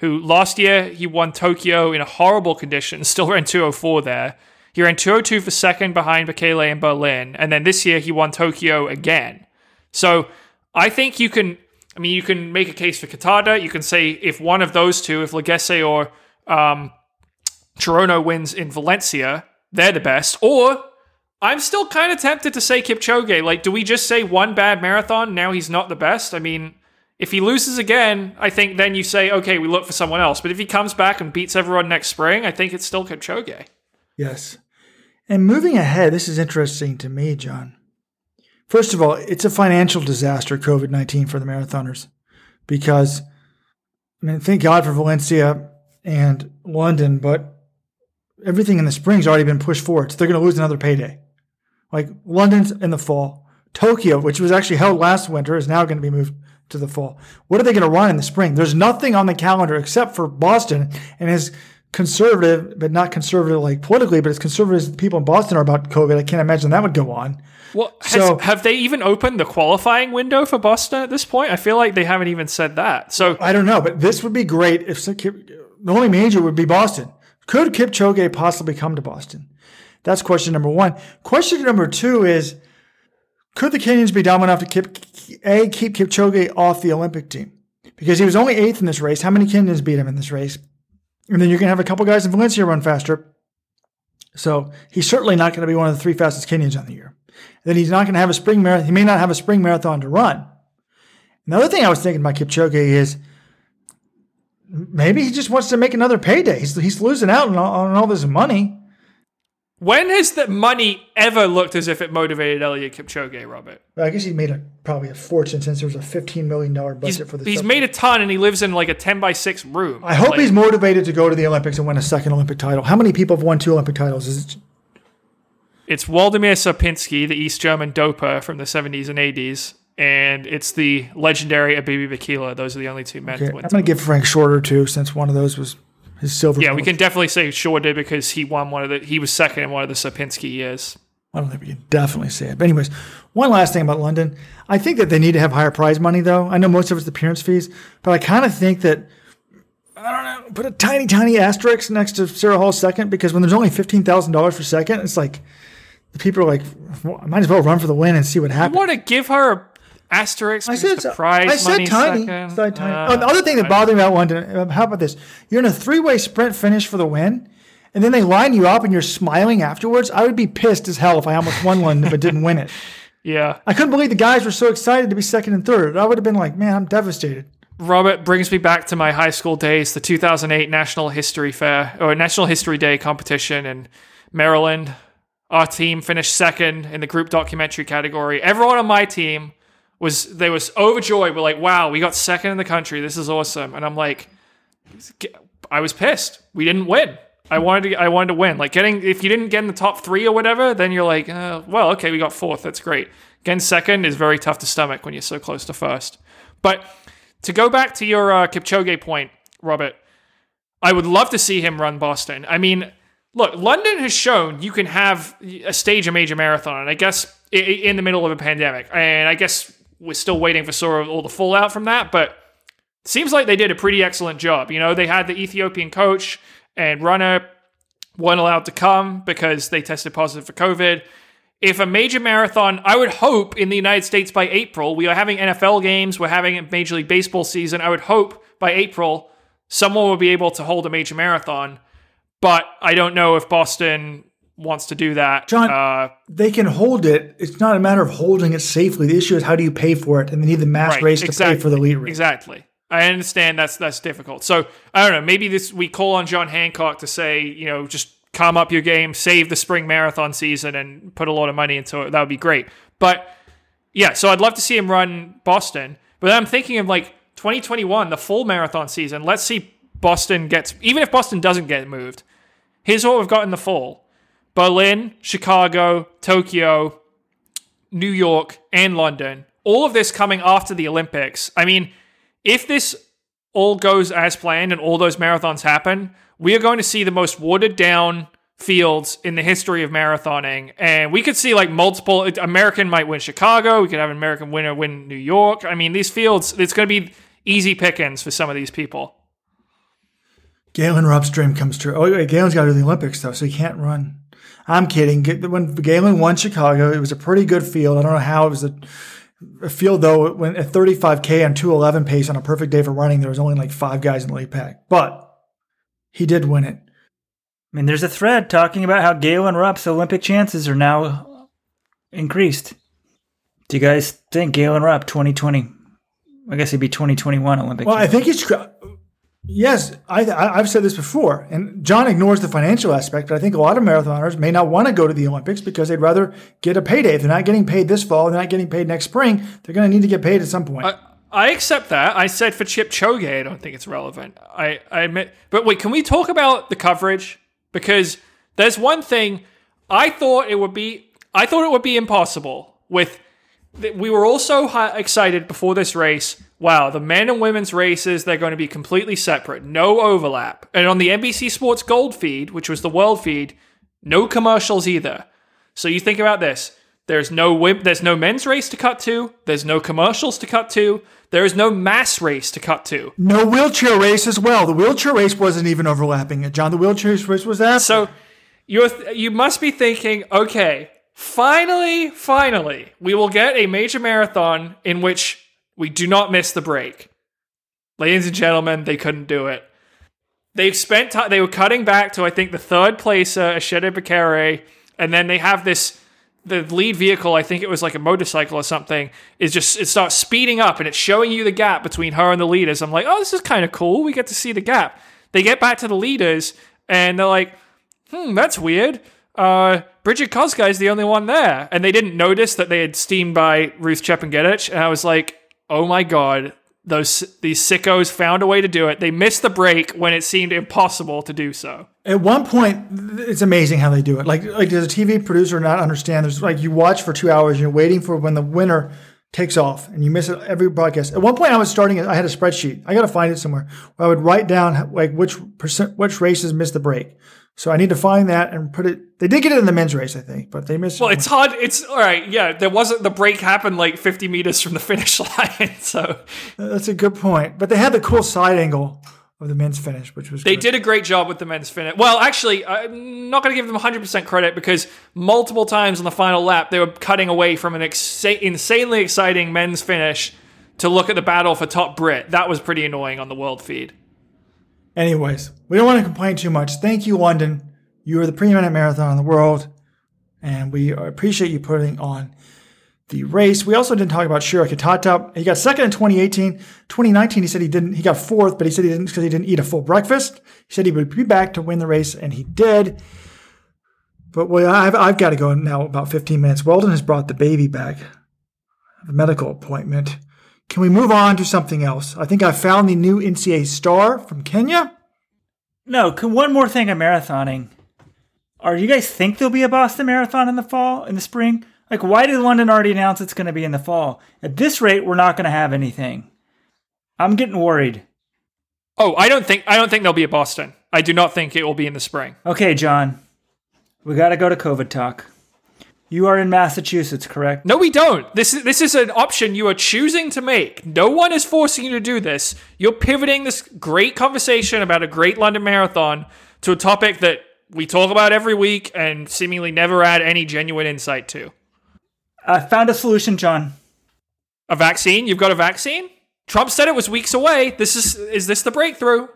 who last year he won Tokyo in a horrible condition, still ran 2:04 there. He ran 2:02 for second behind Bekele in Berlin, and then this year he won Tokyo again. So I think you can make a case for Kitata. You can say if one of those two, if Legese or Cherono wins in Valencia, they're the best. Or I'm still kind of tempted to say Kipchoge. Like, do we just say one bad marathon, now he's not the best? I mean, if he loses again, I think then you say, okay, we look for someone else. But if he comes back and beats everyone next spring, I think it's still Kipchoge. Yes. And moving ahead, this is interesting to me, John. First of all, it's a financial disaster, COVID-19, for the marathoners. Because, I mean, thank God for Valencia and London, but everything in the spring's already been pushed forward. So they're going to lose another payday. Like, London's in the fall. Tokyo, which was actually held last winter, is now going to be moved to the fall. What are they going to run in the spring? There's nothing on the calendar except for Boston and his conservative, but not conservative like politically, but as conservative as people in Boston are about COVID, I can't imagine that would go on. Well, have they even opened the qualifying window for Boston at this point? I feel like they haven't even said that. So I don't know, but this would be great if the only major would be Boston. Could Kipchoge possibly come to Boston? That's question number one. Question number two is, could the Kenyans be dumb enough to keep Kipchoge off the Olympic team? because he was only 8th in this race. How many Kenyans beat him in this race? And then you're going to have a couple guys in Valencia run faster. So he's certainly not going to be one of the 3 fastest Kenyans on the year. And then he's not going to have a spring marathon. He may not have a spring marathon to run. Another thing I was thinking about Kipchoge is maybe he just wants to make another payday. He's losing out on all this money. When has that money ever looked as if it motivated Eliud Kipchoge, Robert? Well, I guess he made probably a fortune since there was a $15 million budget for this. He's made a ton, and he lives in like a 10x6 room. I hope he's motivated to go to the Olympics and win a second Olympic title. How many people have won 2 Olympic titles? It's Waldemar Sapinski, the East German doper from the 70s and 80s, and it's the legendary Habibi Bekele. Those are the only 2 men to win. I'm going to give Frank Shorter, too, since one of those was... We can definitely say Shorter because he won he was second in one of the Sapinski years. I don't think we can definitely say it. But anyways, one last thing about London. I think that they need to have higher prize money, though. I know most of it's appearance fees, but I kind of think that, put a tiny, tiny asterisk next to Sarah Hall's second, because when there's only $15,000 for second, it's like the people are like, well, I might as well run for the win and see what happens. You want to give her an asterisk because the prize money second? I said tiny. The other thing that bothered me about London, how about this? You're in a 3-way sprint finish for the win, and then they line you up and you're smiling afterwards. I would be pissed as hell if I almost won London but didn't win it. Yeah. I couldn't believe the guys were so excited to be second and third. I would have been like, man, I'm devastated. Robert brings me back to my high school days, the 2008 National History Day competition in Maryland. Our team finished second in the group documentary category. Everyone on my team was overjoyed. We're like, wow, we got second in the country. This is awesome. And I'm like, I was pissed. We didn't win. I wanted to win. Like if you didn't get in the top 3 or whatever, then you're like, well, okay, we got 4th. That's great. Getting second is very tough to stomach when you're so close to first. But to go back to your Kipchoge point, Robert, I would love to see him run Boston. I mean, look, London has shown you can have a stage a major marathon, and I guess in the middle of a pandemic. And I guess we're still waiting for sort of all the fallout from that, but it seems like they did a pretty excellent job. You know, they had the Ethiopian coach and runner weren't allowed to come because they tested positive for COVID. If a major marathon, I would hope in the United States by April, we are having NFL games, we're having a Major League Baseball season. I would hope by April, someone will be able to hold a major marathon, but I don't know if Boston wants to do that. John, they can hold it. It's not a matter of holding it safely. The issue is how do you pay for it? And they need the mass race to pay for the elite race. Exactly. I understand that's difficult. So I don't know. Maybe we call on John Hancock to say, just calm up your game, save the spring marathon season and put a lot of money into it. That would be great. But yeah, so I'd love to see him run Boston. But then I'm thinking of 2021, the full marathon season. Let's see Boston even if Boston doesn't get moved, here's what we've got in the fall. Berlin, Chicago, Tokyo, New York, and London. All of this coming after the Olympics. I mean, if this all goes as planned and all those marathons happen, we are going to see the most watered down fields in the history of marathoning. And we could see multiple, American might win Chicago. We could have an American winner win New York. I mean, these fields, it's going to be easy pickings for some of these people. Galen Rupp's dream comes true. Oh, Galen's got to do the Olympics though, so he can't run. I'm kidding. When Galen won Chicago, it was a pretty good field. I don't know how it was a field, though. It went at 35K on 2:11 pace on a perfect day for running. There was only 5 guys in the lead pack. But he did win it. I mean, there's a thread talking about how Galen Rupp's Olympic chances are now increased. Do you guys think Galen Rupp 2020? I guess it'd be 2021 Olympic. Well, I think he's... Yes, I've said this before, and John ignores the financial aspect, but I think a lot of marathoners may not want to go to the Olympics because they'd rather get a payday. If they're not getting paid this fall, they're not getting paid next spring, they're going to need to get paid at some point. I accept that. I said for Kipchoge, I don't think it's relevant. I admit, but wait, can we talk about the coverage? Because there's one thing I thought it would be impossible with... We were all so excited before this race. Wow, the men and women's races, they're going to be completely separate. No overlap. And on the NBC Sports Gold feed, which was the world feed, no commercials either. So you think about this. There's no men's race to cut to. There's no commercials to cut to. There is no mass race to cut to. No wheelchair race as well. The wheelchair race wasn't even overlapping it, John. The wheelchair race was that. So you must be thinking, okay... Finally, we will get a major marathon in which we do not miss the break. Ladies and gentlemen, they couldn't do it. They spent time, they were cutting back to, I think, the third placer, Ekiden Bekele, and then they have this, the lead vehicle, I think it was like a motorcycle or something, is just, it starts speeding up and it's showing you the gap between her and the leaders. I'm like, oh, this is kind of cool. We get to see the gap. They get back to the leaders and they're like, that's weird. Brigid Kosgei is the only one there. And they didn't notice that they had steamed by Ruth Chepngetich. And I was like, oh my God, these sickos found a way to do it. They missed the break when it seemed impossible to do so. At one point, it's amazing how they do it. Like does a TV producer not understand? There's like, you watch for 2 hours, you're waiting for when the winner takes off, and you miss it every broadcast. At one point, I had a spreadsheet. I got to find it somewhere. Where I would write down like which races missed the break. So I need to find that and put it. They did get it in the men's race, I think, but they missed it. Well, it's hard. It's all right. Yeah, the break happened like 50 meters from the finish line. So that's a good point. But they had the cool side angle of the men's finish, which was good. They did a great job with the men's finish. Well, actually, I'm not going to give them 100% credit because multiple times on the final lap, they were cutting away from an insanely exciting men's finish to look at the battle for top Brit. That was pretty annoying on the world feed. Anyways, we don't want to complain too much. Thank you, London. You are the preeminent marathon in the world, and we appreciate you putting on the race. We also didn't talk about Shura Kitata. He got second in 2018. 2019, he said he didn't. He got fourth, but he said he didn't because he didn't eat a full breakfast. He said he would be back to win the race, and he did. But I've got to go now about 15 minutes. Weldon has brought the baby back, a medical appointment. Can we move on to something else? I think I found the new NCAA star from Kenya. No, one more thing on marathoning. Are you guys think there'll be a Boston Marathon in the spring? Like, why did London already announce it's going to be in the fall? At this rate, we're not going to have anything. I'm getting worried. Oh, I don't think there'll be a Boston. I do not think it will be in the spring. Okay, John. We got to go to COVID talk. You are in Massachusetts, correct? No, we don't. This is an option you are choosing to make. No one is forcing you to do this. You're pivoting this great conversation about a great London Marathon to a topic that we talk about every week and seemingly never add any genuine insight to. I found a solution, John. A vaccine? You've got a vaccine? Trump said it was weeks away. Is this the breakthrough?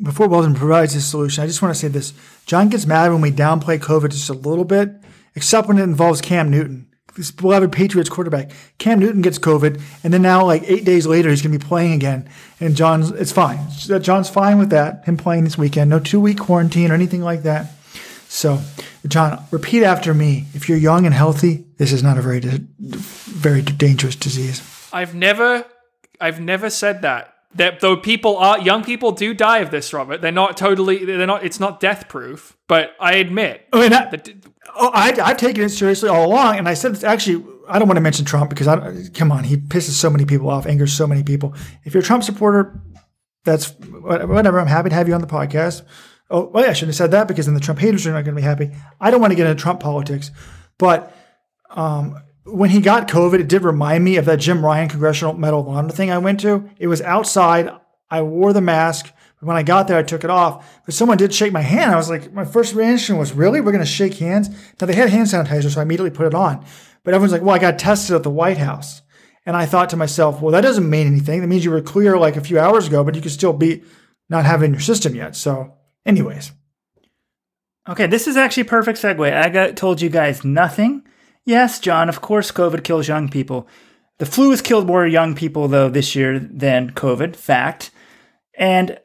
Before Weldon provides his solution, I just want to say this. John gets mad when we downplay COVID just a little bit. Except when it involves Cam Newton, this beloved Patriots quarterback. Cam Newton gets COVID, and then now, like 8 days later, he's going to be playing again. And it's fine. John's fine with that, him playing this weekend. No 2-week quarantine or anything like that. So, John, repeat after me. If you're young and healthy, this is not a very, very dangerous disease. I've never said that. That though young people do die of this, Robert. It's not death proof, but I admit. I've taken it seriously all along. And I said, actually, I don't want to mention Trump because come on, he pisses so many people off, angers so many people. If you're a Trump supporter, that's whatever. I'm happy to have you on the podcast. Oh, well, I shouldn't have said that because then the Trump haters are not going to be happy. I don't want to get into Trump politics, but, when he got COVID, it did remind me of that Jim Ryan Congressional Medal of Honor thing I went to. It was outside. I wore the mask. When I got there, I took it off. But someone did shake my hand. I was like, my first reaction was, really? We're going to shake hands? Now, they had hand sanitizer, so I immediately put it on. But everyone's like, well, I got tested at the White House. And I thought to myself, well, that doesn't mean anything. That means you were clear like a few hours ago, but you could still be not have it in your system yet. So anyways. Okay, this is actually a perfect segue. I told you guys nothing. Yes, John, of course COVID kills young people. The flu has killed more young people, though, this year than COVID, fact. And,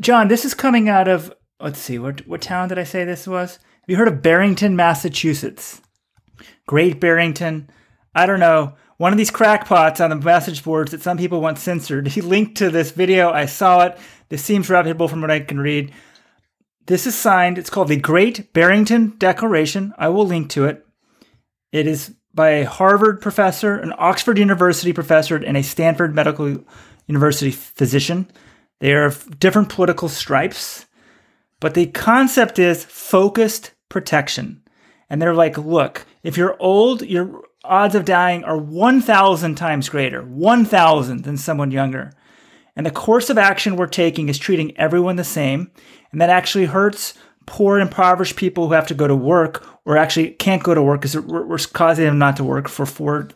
John, this is coming out of, let's see, what town did I say this was? Have you heard of Barrington, Massachusetts? Great Barrington. I don't know. One of these crackpots on the message boards that some people want censored. He linked to this video. I saw it. This seems reputable from what I can read. This is signed. It's called the Great Barrington Declaration. I will link to it. It is by a Harvard professor, an Oxford University professor, and a Stanford Medical University physician. They are of different political stripes, but the concept is focused protection. And they're like, look, if you're old, your odds of dying are 1,000 times greater, 1,000 than someone younger. And the course of action we're taking is treating everyone the same, and that actually hurts poor, impoverished people who have to go to work or actually can't go to work because we're causing them not to work for 4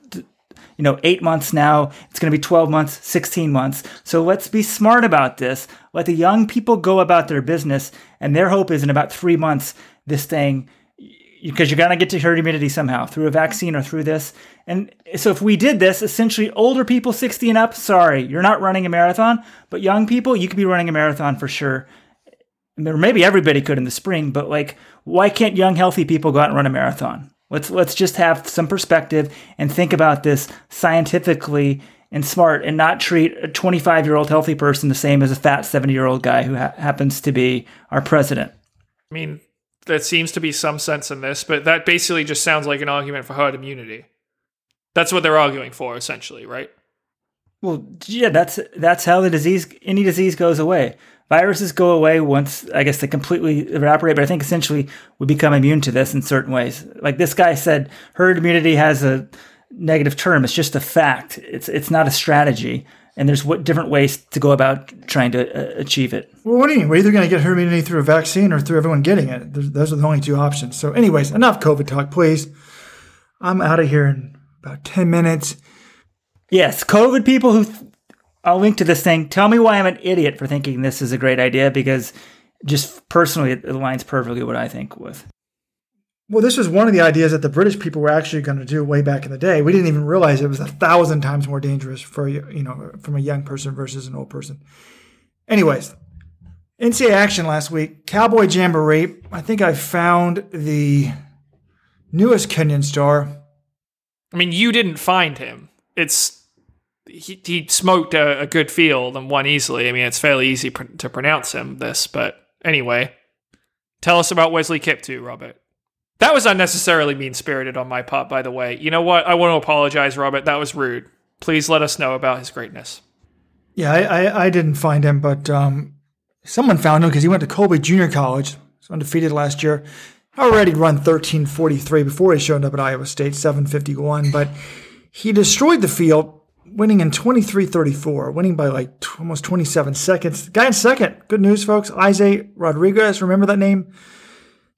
you know, 8 months now. It's going to be 12 months, 16 months. So let's be smart about this. Let the young people go about their business. And their hope is in about 3 months, this thing, because you're going to get to herd immunity somehow through a vaccine or through this. And so if we did this, essentially older people, 60 and up, sorry, you're not running a marathon, but young people, you could be running a marathon for sure. Or maybe everybody could in the spring, but like, why can't young, healthy people go out and run a marathon? Let's just have some perspective and think about this scientifically and smart, and not treat a 25-year-old healthy person the same as a fat 70-year-old guy who happens to be our president. I mean, there seems to be some sense in this, but that basically just sounds like an argument for herd immunity. That's what they're arguing for, essentially, right? Well, yeah, that's how the disease, any disease, goes away. Viruses go away once, I guess, they completely evaporate, but I think essentially we become immune to this in certain ways. Like this guy said, herd immunity has a negative term. It's just a fact. It's not a strategy. And there's different ways to go about trying to achieve it. Well, what do you mean? We're either going to get herd immunity through a vaccine or through everyone getting it. Those are the only two options. So anyways, enough COVID talk, please. I'm out of here in about 10 minutes. Yes, COVID people who... I'll link to this thing. Tell me why I'm an idiot for thinking this is a great idea, because just personally, it aligns perfectly what I think with. Well, this was one of the ideas that the British people were actually going to do way back in the day. We didn't even realize it was 1,000 times more dangerous for, you know, from a young person versus an old person. Anyways, NCAA action last week, Cowboy Jamboree. I think I found the newest Kenyan star. I mean, you didn't find him. He smoked a good field and won easily. I mean, it's fairly easy to pronounce him, this. But anyway, tell us about Wesley Kiptu, Robert. That was unnecessarily mean-spirited on my part, by the way. You know what? I want to apologize, Robert. That was rude. Please let us know about his greatness. Yeah, I didn't find him, but someone found him because he went to Colby Junior College. He was undefeated last year. Already run 13:43 before he showed up at Iowa State, 7:51. But he destroyed the field, winning in 23:34, winning by like almost 27 seconds. The guy in second, good news, folks, Isaiah Rodriguez, remember that name?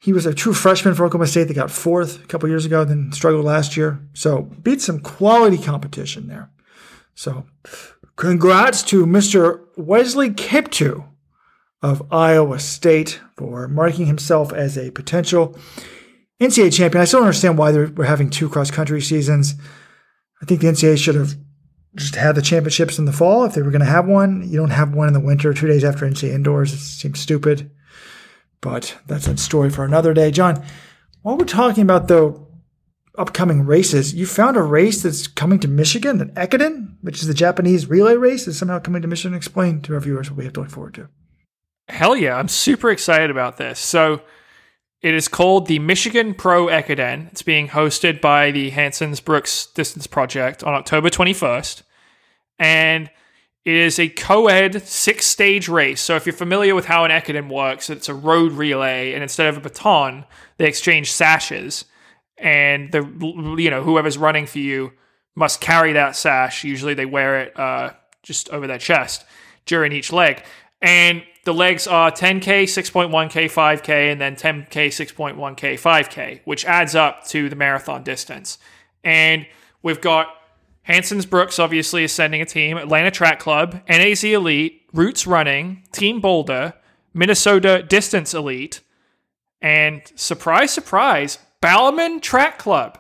He was a true freshman for Oklahoma State. They got fourth a couple years ago, then struggled last year. So beat some quality competition there. So congrats to Mr. Wesley Kiptu of Iowa State for marking himself as a potential NCAA champion. I still don't understand why we're having two cross-country seasons. I think the NCAA should have just had the championships in the fall if they were going to have one. You don't have one in the winter, 2 days after NCAA indoors. It seems stupid, but that's a story for another day. John, while we're talking about, though, upcoming races, you found a race that's coming to Michigan, an Ekiden, which is the Japanese relay race, is somehow coming to Michigan. Explain to our viewers what we have to look forward to. Hell yeah, I'm super excited about this. So it is called the Michigan Pro Ekiden. It's being hosted by the Hanson's Brooks Distance Project on October 21st. And it is a co-ed 6-stage race. So if you're familiar with how an Ekiden works, it's a road relay. And instead of a baton, they exchange sashes. And whoever's running for you must carry that sash. Usually they wear it just over their chest during each leg. And the legs are 10K, 6.1K, 5K, and then 10K, 6.1K, 5K, which adds up to the marathon distance. And we've got Hanson's Brooks, obviously, is sending a team, Atlanta Track Club, NAZ Elite, Roots Running, Team Boulder, Minnesota Distance Elite, and surprise, surprise, Bowerman Track Club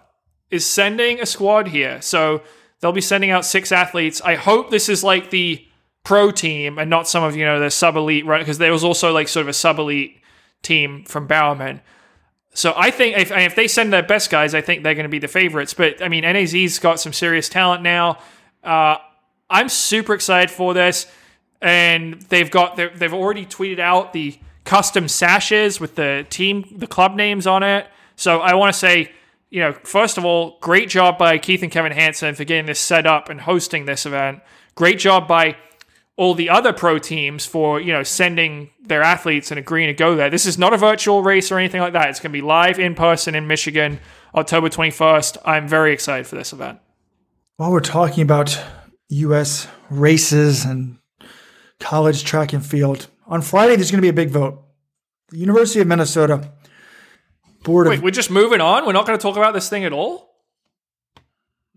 is sending a squad here. So they'll be sending out 6 athletes. I hope this is like the pro team and not some of, the sub-elite, right? Because there was also like sort of a sub-elite team from Bowerman. So I think if they send their best guys, I think they're going to be the favorites. But I mean, NAZ's got some serious talent now. I'm super excited for this. And they've already tweeted out the custom sashes with the club names on it. So I want to say, first of all, great job by Keith and Kevin Hanson for getting this set up and hosting this event. Great job by all the other pro teams for, sending their athletes and agreeing to go there. This is not a virtual race or anything like that. It's going to be live in person in Michigan, October 21st. I'm very excited for this event. While we're talking about U.S. races and college track and field, on Friday, there's going to be a big vote. The University of Minnesota Board of... Wait, we're just moving on? We're not going to talk about this thing at all?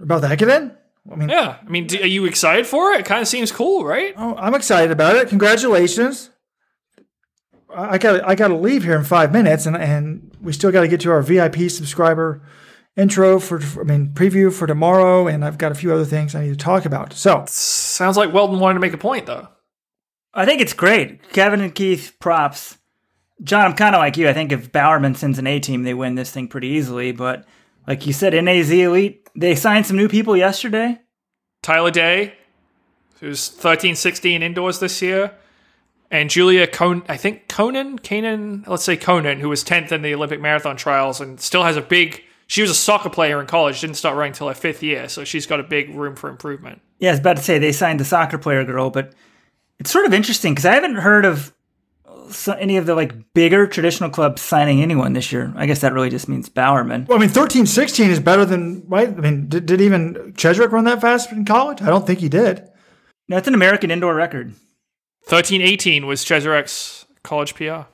About the Ekiden? I mean, yeah. I mean, are you excited for it? It kind of seems cool, right? Oh, I'm excited about it. Congratulations. I got to leave here in 5 minutes, and we still got to get to our VIP subscriber intro preview for tomorrow, and I've got a few other things I need to talk about. So sounds like Weldon wanted to make a point, though. I think it's great. Kevin and Keith, props. John, I'm kind of like you. I think if Bowerman sends an A team, they win this thing pretty easily. But like you said, NAZ Elite, they signed some new people yesterday. Tyler Day, who's 13-16 indoors this year. And Julia Conan, I think Conan, who was 10th in the Olympic marathon trials and still has a big, she was a soccer player in college, didn't start running until her fifth year, so she's got a big room for improvement. Yeah, I was about to say they signed the soccer player girl, but it's sort of interesting because I haven't heard of any of the like bigger traditional clubs signing anyone this year. I guess that really just means Bowerman. Well, I mean, 13-16 is better than, right? I mean, did even Cheswick run that fast in college? I don't think he did. No, it's an American indoor record. 13:18 was Cheserek's college PR.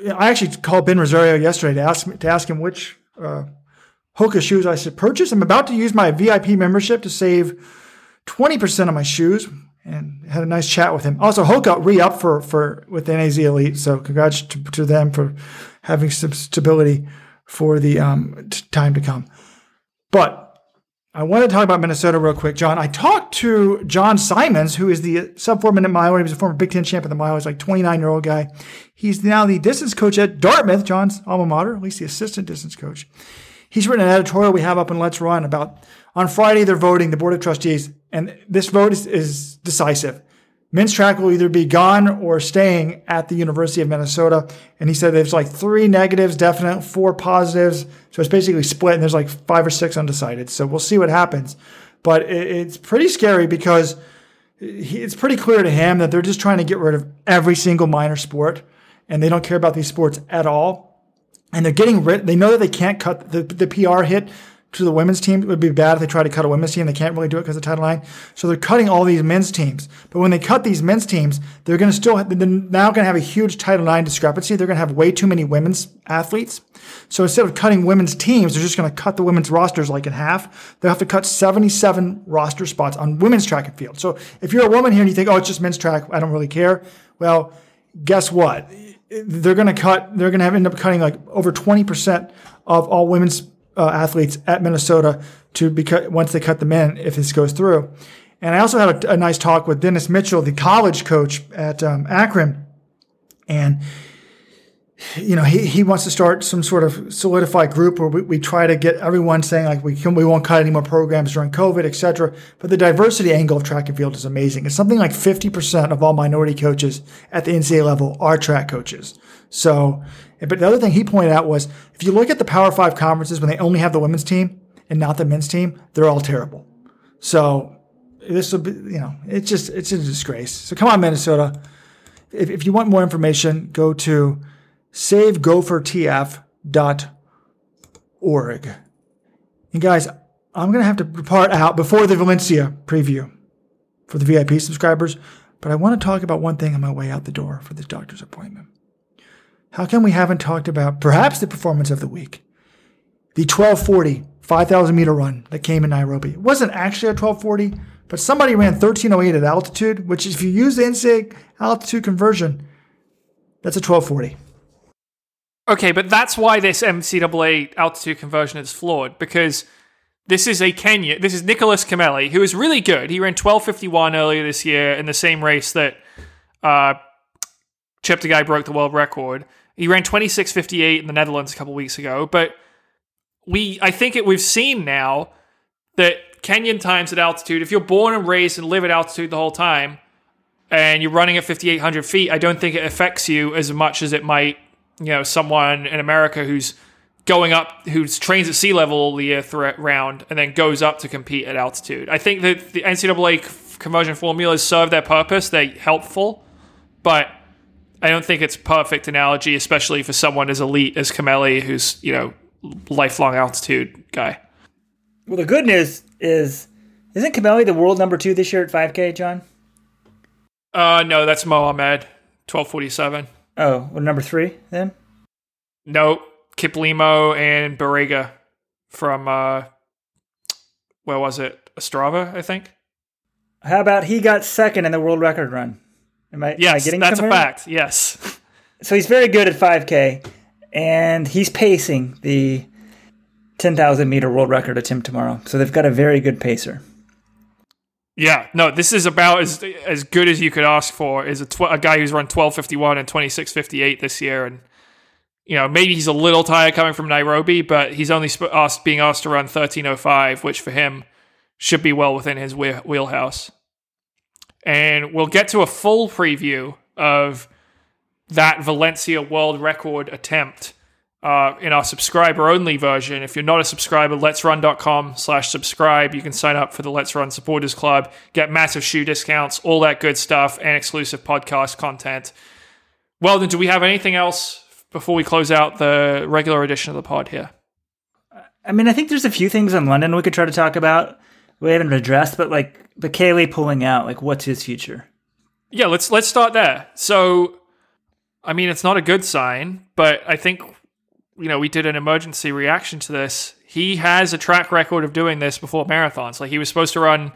Yeah, I actually called Ben Rosario yesterday to ask him which Hoka shoes I should purchase. I'm about to use my VIP membership to save 20% on my shoes, and had a nice chat with him. Also, Hoka re-up with NAZ Elite, so congrats to them for having some stability for the time to come. But I want to talk about Minnesota real quick, John. I talked to John Simons, who is the sub-4-minute miler. He was a former Big Ten champ at the mile. He's like a 29-year-old guy. He's now the distance coach at Dartmouth, John's alma mater, at least the assistant distance coach. He's written an editorial we have up in Let's Run about, on Friday they're voting, the Board of Trustees, and this vote is decisive. Men's track will either be gone or staying at the University of Minnesota. And he said there's like 3 negatives, definite, 4 positives. So it's basically split, and there's like 5 or 6 undecided. So we'll see what happens. But it's pretty scary because it's pretty clear to him that they're just trying to get rid of every single minor sport, and they don't care about these sports at all. And they're getting rid. They know that they can't cut the PR hit to the women's team. It would be bad if they tried to cut a women's team. They can't really do it because of the title line. So they're cutting all these men's teams. But when they cut these men's teams, they're now going to have a huge title line discrepancy. They're going to have way too many women's athletes. So instead of cutting women's teams, they're just going to cut the women's rosters like in half. They'll have to cut 77 roster spots on women's track and field. So if you're a woman here and you think, oh, it's just men's track, I don't really care. Well, guess what? They're going to end up cutting like over 20% of all women's athletes at Minnesota once they cut the men if this goes through. And I also had a nice talk with Dennis Mitchell, the college coach at Akron, and you know he wants to start some sort of solidified group where we try to get everyone saying like we won't cut any more programs during COVID, etc. But the diversity angle of track and field is amazing. It's something like 50% of all minority coaches at the NCAA level are track coaches. So, but the other thing he pointed out was if you look at the Power 5 conferences when they only have the women's team and not the men's team, they're all terrible. So this will be, you know, it's a disgrace. So come on, Minnesota. If you want more information, go to savegophertf.org. And guys, I'm going to have to depart out before the Valencia preview for the VIP subscribers, but I want to talk about one thing on my way out the door for this doctor's appointment. How come we haven't talked about perhaps the performance of the week? The 1240 5,000-meter run that came in Nairobi. It wasn't actually a 1240, but somebody ran 1308 at altitude, which if you use the NCAA altitude conversion, that's a 1240. Okay, but that's why this NCAA altitude conversion is flawed, because this is a Kenyan. This is Nicholas Kimeli, who is really good. He ran 1251 earlier this year in the same race that Cheptegei broke the world record. He ran 26.58 in the Netherlands a couple weeks ago, but we've seen now that Kenyan times at altitude, if you're born and raised and live at altitude the whole time and you're running at 5,800 feet, I don't think it affects you as much as it might, you know, someone in America who's going up, who trains at sea level all the year round and then goes up to compete at altitude. I think that the NCAA conversion formulas serve their purpose. They're helpful, but I don't think it's a perfect analogy, especially for someone as elite as Kimeli, who's, you know, lifelong altitude guy. Well, the good news is, isn't Kimeli the world number 2 this year at 5K, John? No, that's Mo Ahmed, 1247. Oh, well, number 3 then? No, Kiplimo and Barriga from where was it? Ostrava, I think. How about he got second in the world record run? Am I getting somewhere? Yes, that's a fact, yes. So he's very good at 5K, and he's pacing the 10,000-meter world record attempt tomorrow. So they've got a very good pacer. Yeah, no, this is about as good as you could ask for, is a guy who's run 12:51 and 26:58 this year. And, you know, maybe he's a little tired coming from Nairobi, but he's only being asked to run 13:05, which for him should be well within his wheelhouse. And we'll get to a full preview of that Valencia world record attempt in our subscriber-only version. If you're not a subscriber, let'srun.com/subscribe. You can sign up for the Let's Run Supporters Club, get massive shoe discounts, all that good stuff, and exclusive podcast content. Weldon, do we have anything else before we close out the regular edition of the pod here? I mean, I think there's a few things in London we could try to talk about. We haven't addressed, but like Bekele pulling out, like what's his future? Yeah, let's start there. So, I mean, it's not a good sign, but I think, you know, we did an emergency reaction to this. He has a track record of doing this before marathons. Like he was supposed to run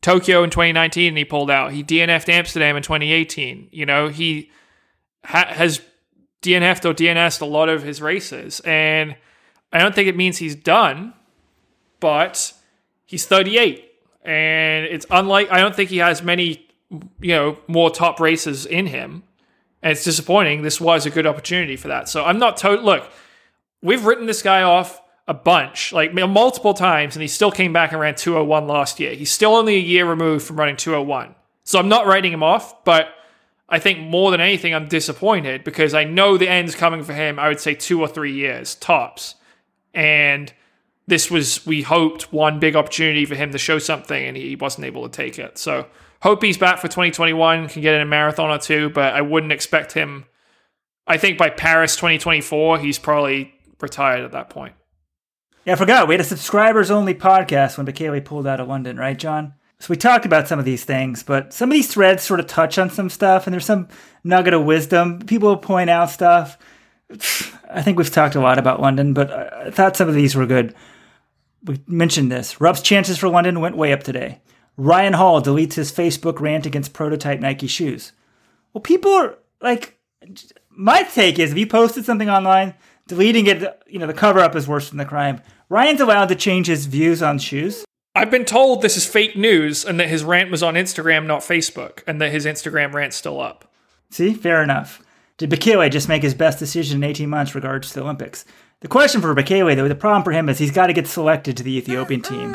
Tokyo in 2019 and he pulled out. He DNF'd Amsterdam in 2018. You know, he has DNF'd or DNS'd a lot of his races. And I don't think it means he's done, but he's 38, and it's unlike, I don't think he has many, you know, more top races in him, and it's disappointing. This was a good opportunity for that. So I'm not look, we've written this guy off a bunch, like multiple times, and he still came back and ran 2:01 last year. He's still only a year removed from running 2:01. So I'm not writing him off, but I think more than anything, I'm disappointed because I know the end's coming for him. I would say 2 or 3 years tops. And this was, we hoped, one big opportunity for him to show something, and he wasn't able to take it. So hope he's back for 2021, can get in a marathon or two, but I wouldn't expect him. I think by Paris 2024, he's probably retired at that point. Yeah, I forgot. We had a subscribers-only podcast when Bekele pulled out of London, right, John? So we talked about some of these things, but some of these threads sort of touch on some stuff, and there's some nugget of wisdom. People point out stuff. I think we've talked a lot about London, but I thought some of these were good. We mentioned this. Rupp's chances for London went way up today. Ryan Hall deletes his Facebook rant against prototype Nike shoes. Well, people are like, my take is if you posted something online, deleting it, you know, the cover-up is worse than the crime. Ryan's allowed to change his views on shoes. I've been told this is fake news and that his rant was on Instagram, not Facebook, and that his Instagram rant's still up. See? Fair enough. Did Bekele just make his best decision in 18 months regards to the Olympics? The question for Bekele, though, the problem for him is he's got to get selected to the Ethiopian team.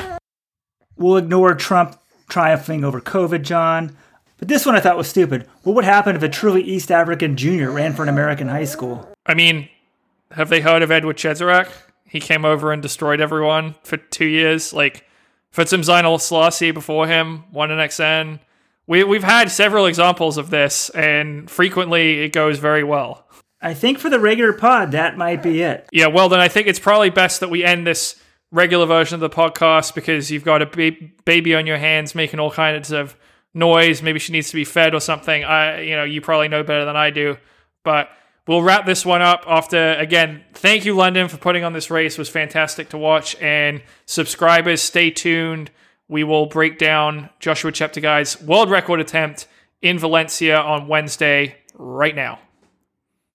We'll ignore Trump triumphing over COVID, John. But this one I thought was stupid. What would happen if a truly East African junior ran for an American high school? I mean, have they heard of Edward Cheserek? He came over and destroyed everyone for 2 years. Like, Fitzimzainal Selassie before him, won an XN. We've had several examples of this, and frequently it goes very well. I think for the regular pod, that might be it. Yeah, well, then I think it's probably best that we end this regular version of the podcast because you've got a baby on your hands making all kinds of noise. Maybe she needs to be fed or something. You probably know better than I do. But we'll wrap this one up after, again, thank you, London, for putting on this race. It was fantastic to watch. And subscribers, stay tuned. We will break down Joshua Cheptegei's world record attempt in Valencia on Wednesday right now.